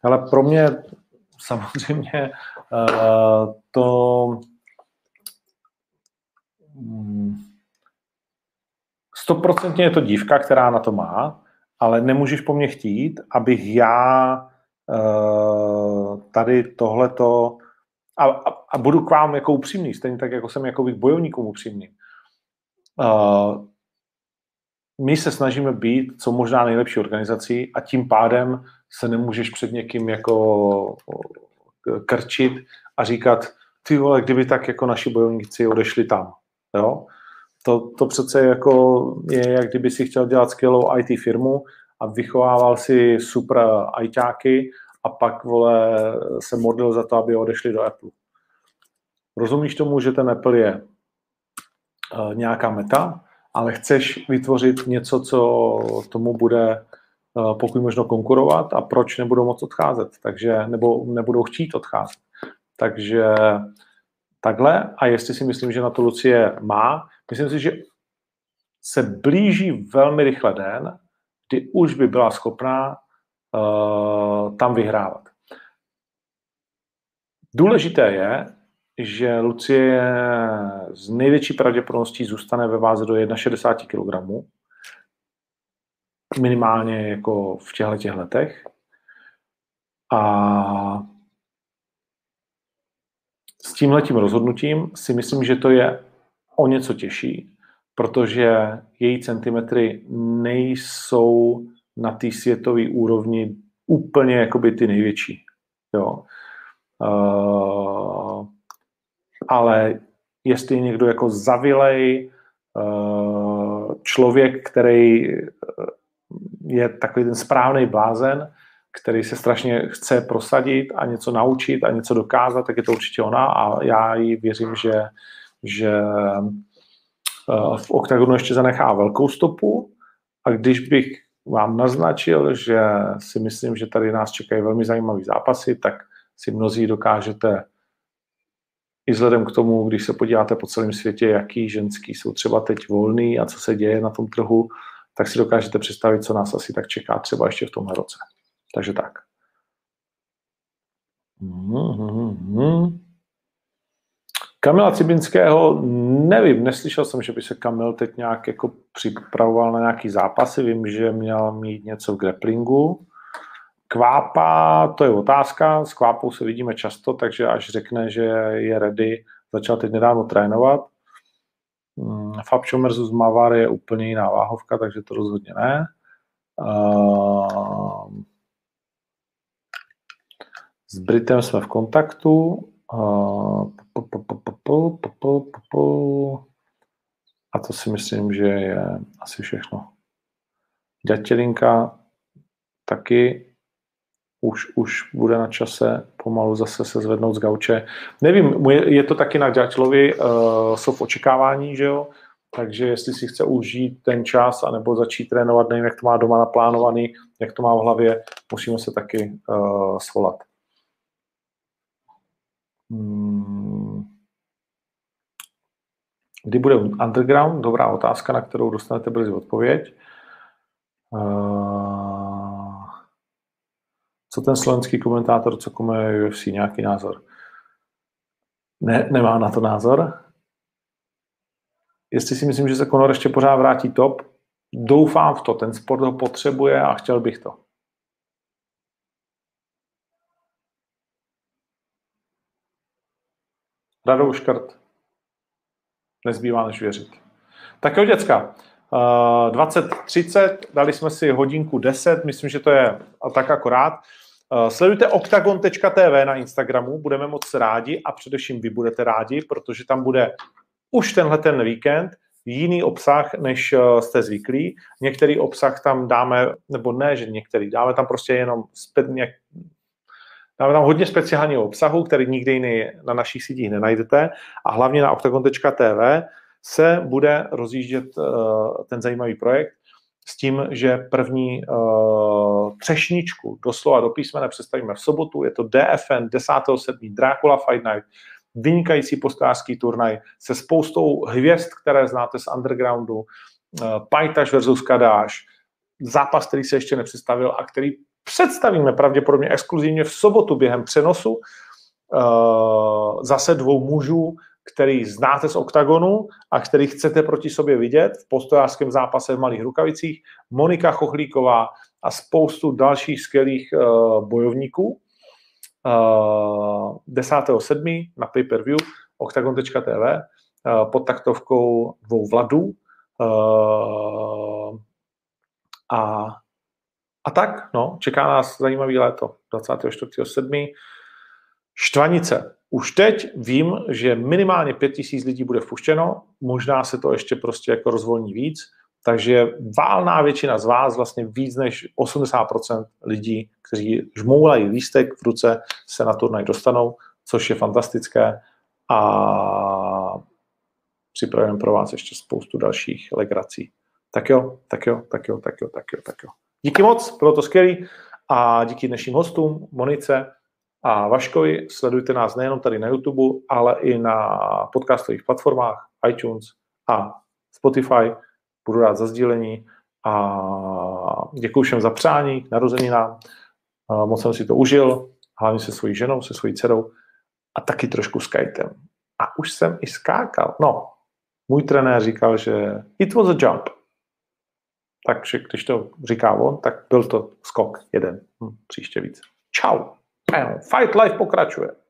Ale pro mě samozřejmě to 100% je to dívka, která na to má, ale nemůžeš po mně chtít, abych já tady tohleto a budu k vám jako upřímný, stejně tak, jako jsem jako být bojovníkům upřímný. My se snažíme být co možná nejlepší organizací a tím pádem se nemůžeš před někým jako krčit a říkat, ty vole, kdyby tak jako naši bojovníci odešli tam. Jo? To přece jako je, jak kdyby si chtěl dělat skvělou IT firmu a vychovával si super ITáky a pak, vole, se modlil za to, aby odešli do Apple. Rozumíš tomu, že ten Apple je nějaká meta, ale chceš vytvořit něco, co tomu bude pokud možno konkurovat a proč nebudou moc odcházet, takže, nebo nebudou chtít odcházet. Takže takhle a jestli si myslím, že na to Lucie má, myslím si, že se blíží velmi rychle den, kdy už by byla schopná tam vyhrávat. Důležité je, že Lucie z největší pravděpodobností zůstane ve váze do 61 kg. Minimálně jako v těchto letech. A s tímhletím rozhodnutím si myslím, že to je o něco těžší, protože její centimetry nejsou na té světové úrovni úplně jakoby ty největší. Jo. Ale jestli někdo jako zavilej člověk, který je takový ten správný blázen, který se strašně chce prosadit a něco naučit a něco dokázat, tak je to určitě ona a já jí věřím, že v Octagonu ještě zanechá velkou stopu a když bych vám naznačil, že si myslím, že tady nás čekají velmi zajímavý zápasy, tak si mnozí dokážete i vzhledem k tomu, když se podíváte po celém světě, jaký ženský jsou třeba teď volný a co se děje na tom trhu, tak si dokážete představit, co nás asi tak čeká třeba ještě v tomhle roce. Takže tak. Kamila Cibinského, nevím, neslyšel jsem, že by se Kamil teď nějak jako připravoval na nějaký zápasy, vím, že měl mít něco v grapplingu. Kvápa, to je otázka, s Kvápou se vidíme často, takže až řekne, že je ready, začal teď nedávno trénovat. Fabčo versus Mavar je úplně jiná váhovka, takže to rozhodně ne. S Britem jsme v kontaktu. A to si myslím, že je asi všechno. Ďatělinka taky už bude na čase pomalu zase se zvednout z gauče. Nevím, je to taky na Ďatělovi, jsou v očekávání, že jo? Takže jestli si chce užít ten čas anebo začít trénovat, nevím, jak to má doma naplánovaný, jak to má v hlavě, musíme se taky svolat. Kdy bude underground? Dobrá otázka, na kterou dostanete brzy odpověď. Co ten slovenský komentátor, co komentuje UFC, nějaký názor? Ne, nemá na to názor. Jestli si myslím, že se Conor ještě pořád vrátí top, doufám v to, ten sport ho potřebuje a chtěl bych to. Radou škrt. Nezbývá než věřit. Tak jo, děcka. 20:30, dali jsme si hodinku 10, myslím, že to je tak akorát. Sledujte octagon.tv na Instagramu, budeme moc rádi a především vy budete rádi, protože tam bude už tenhle ten víkend jiný obsah, než jste zvyklí. Některý obsah tam dáme, nebo ne, že některý, dáme tam prostě jenom dáme tam hodně speciálního obsahu, který nikde jiný na našich sítích nenajdete a hlavně na octagon.tv se bude rozjíždět ten zajímavý projekt s tím, že první třešničku doslova do písmene představíme v sobotu, je to DFN 10.7. Dracula Fight Night, vynikající postářský turnaj se spoustou hvězd, které znáte z undergroundu, Pajtaš versus Kadáš, zápas, který se ještě nepředstavil a který představíme pravděpodobně exkluzivně v sobotu během přenosu zase dvou mužů, který znáte z Octagonu a který chcete proti sobě vidět v postojářském zápase v malých rukavicích, Monika Chuchlíková a spoustu dalších skvělých bojovníků. 10.7. na pay-per-view octagon.tv pod taktovkou dvou Vladů a tak, no, čeká nás zajímavý léto. 24.7. Štvanice. Už teď vím, že minimálně 5 000 lidí bude vpuštěno, možná se to ještě prostě jako rozvolní víc, takže válná většina z vás, vlastně víc než 80% lidí, kteří žmoulají lístek v ruce, se na turnaj dostanou, což je fantastické a připravujeme pro vás ještě spoustu dalších legrací. Tak jo. Díky moc, bylo to skvělý a díky dnešním hostům, Monice a Vaškovi. Sledujte nás nejenom tady na YouTube, ale i na podcastových platformách, iTunes a Spotify. Budu rád za sdílení a děkuji všem za přání k narozeninám. Moc jsem si to užil, hlavně se svojí ženou, se svojí dcerou a taky trošku s kajtem. A už jsem i skákal. No, můj trenér říkal, že it was a jump. Takže když to říká on, tak byl to skok jeden. Příště víc. Čau. Fight Life pokračuje.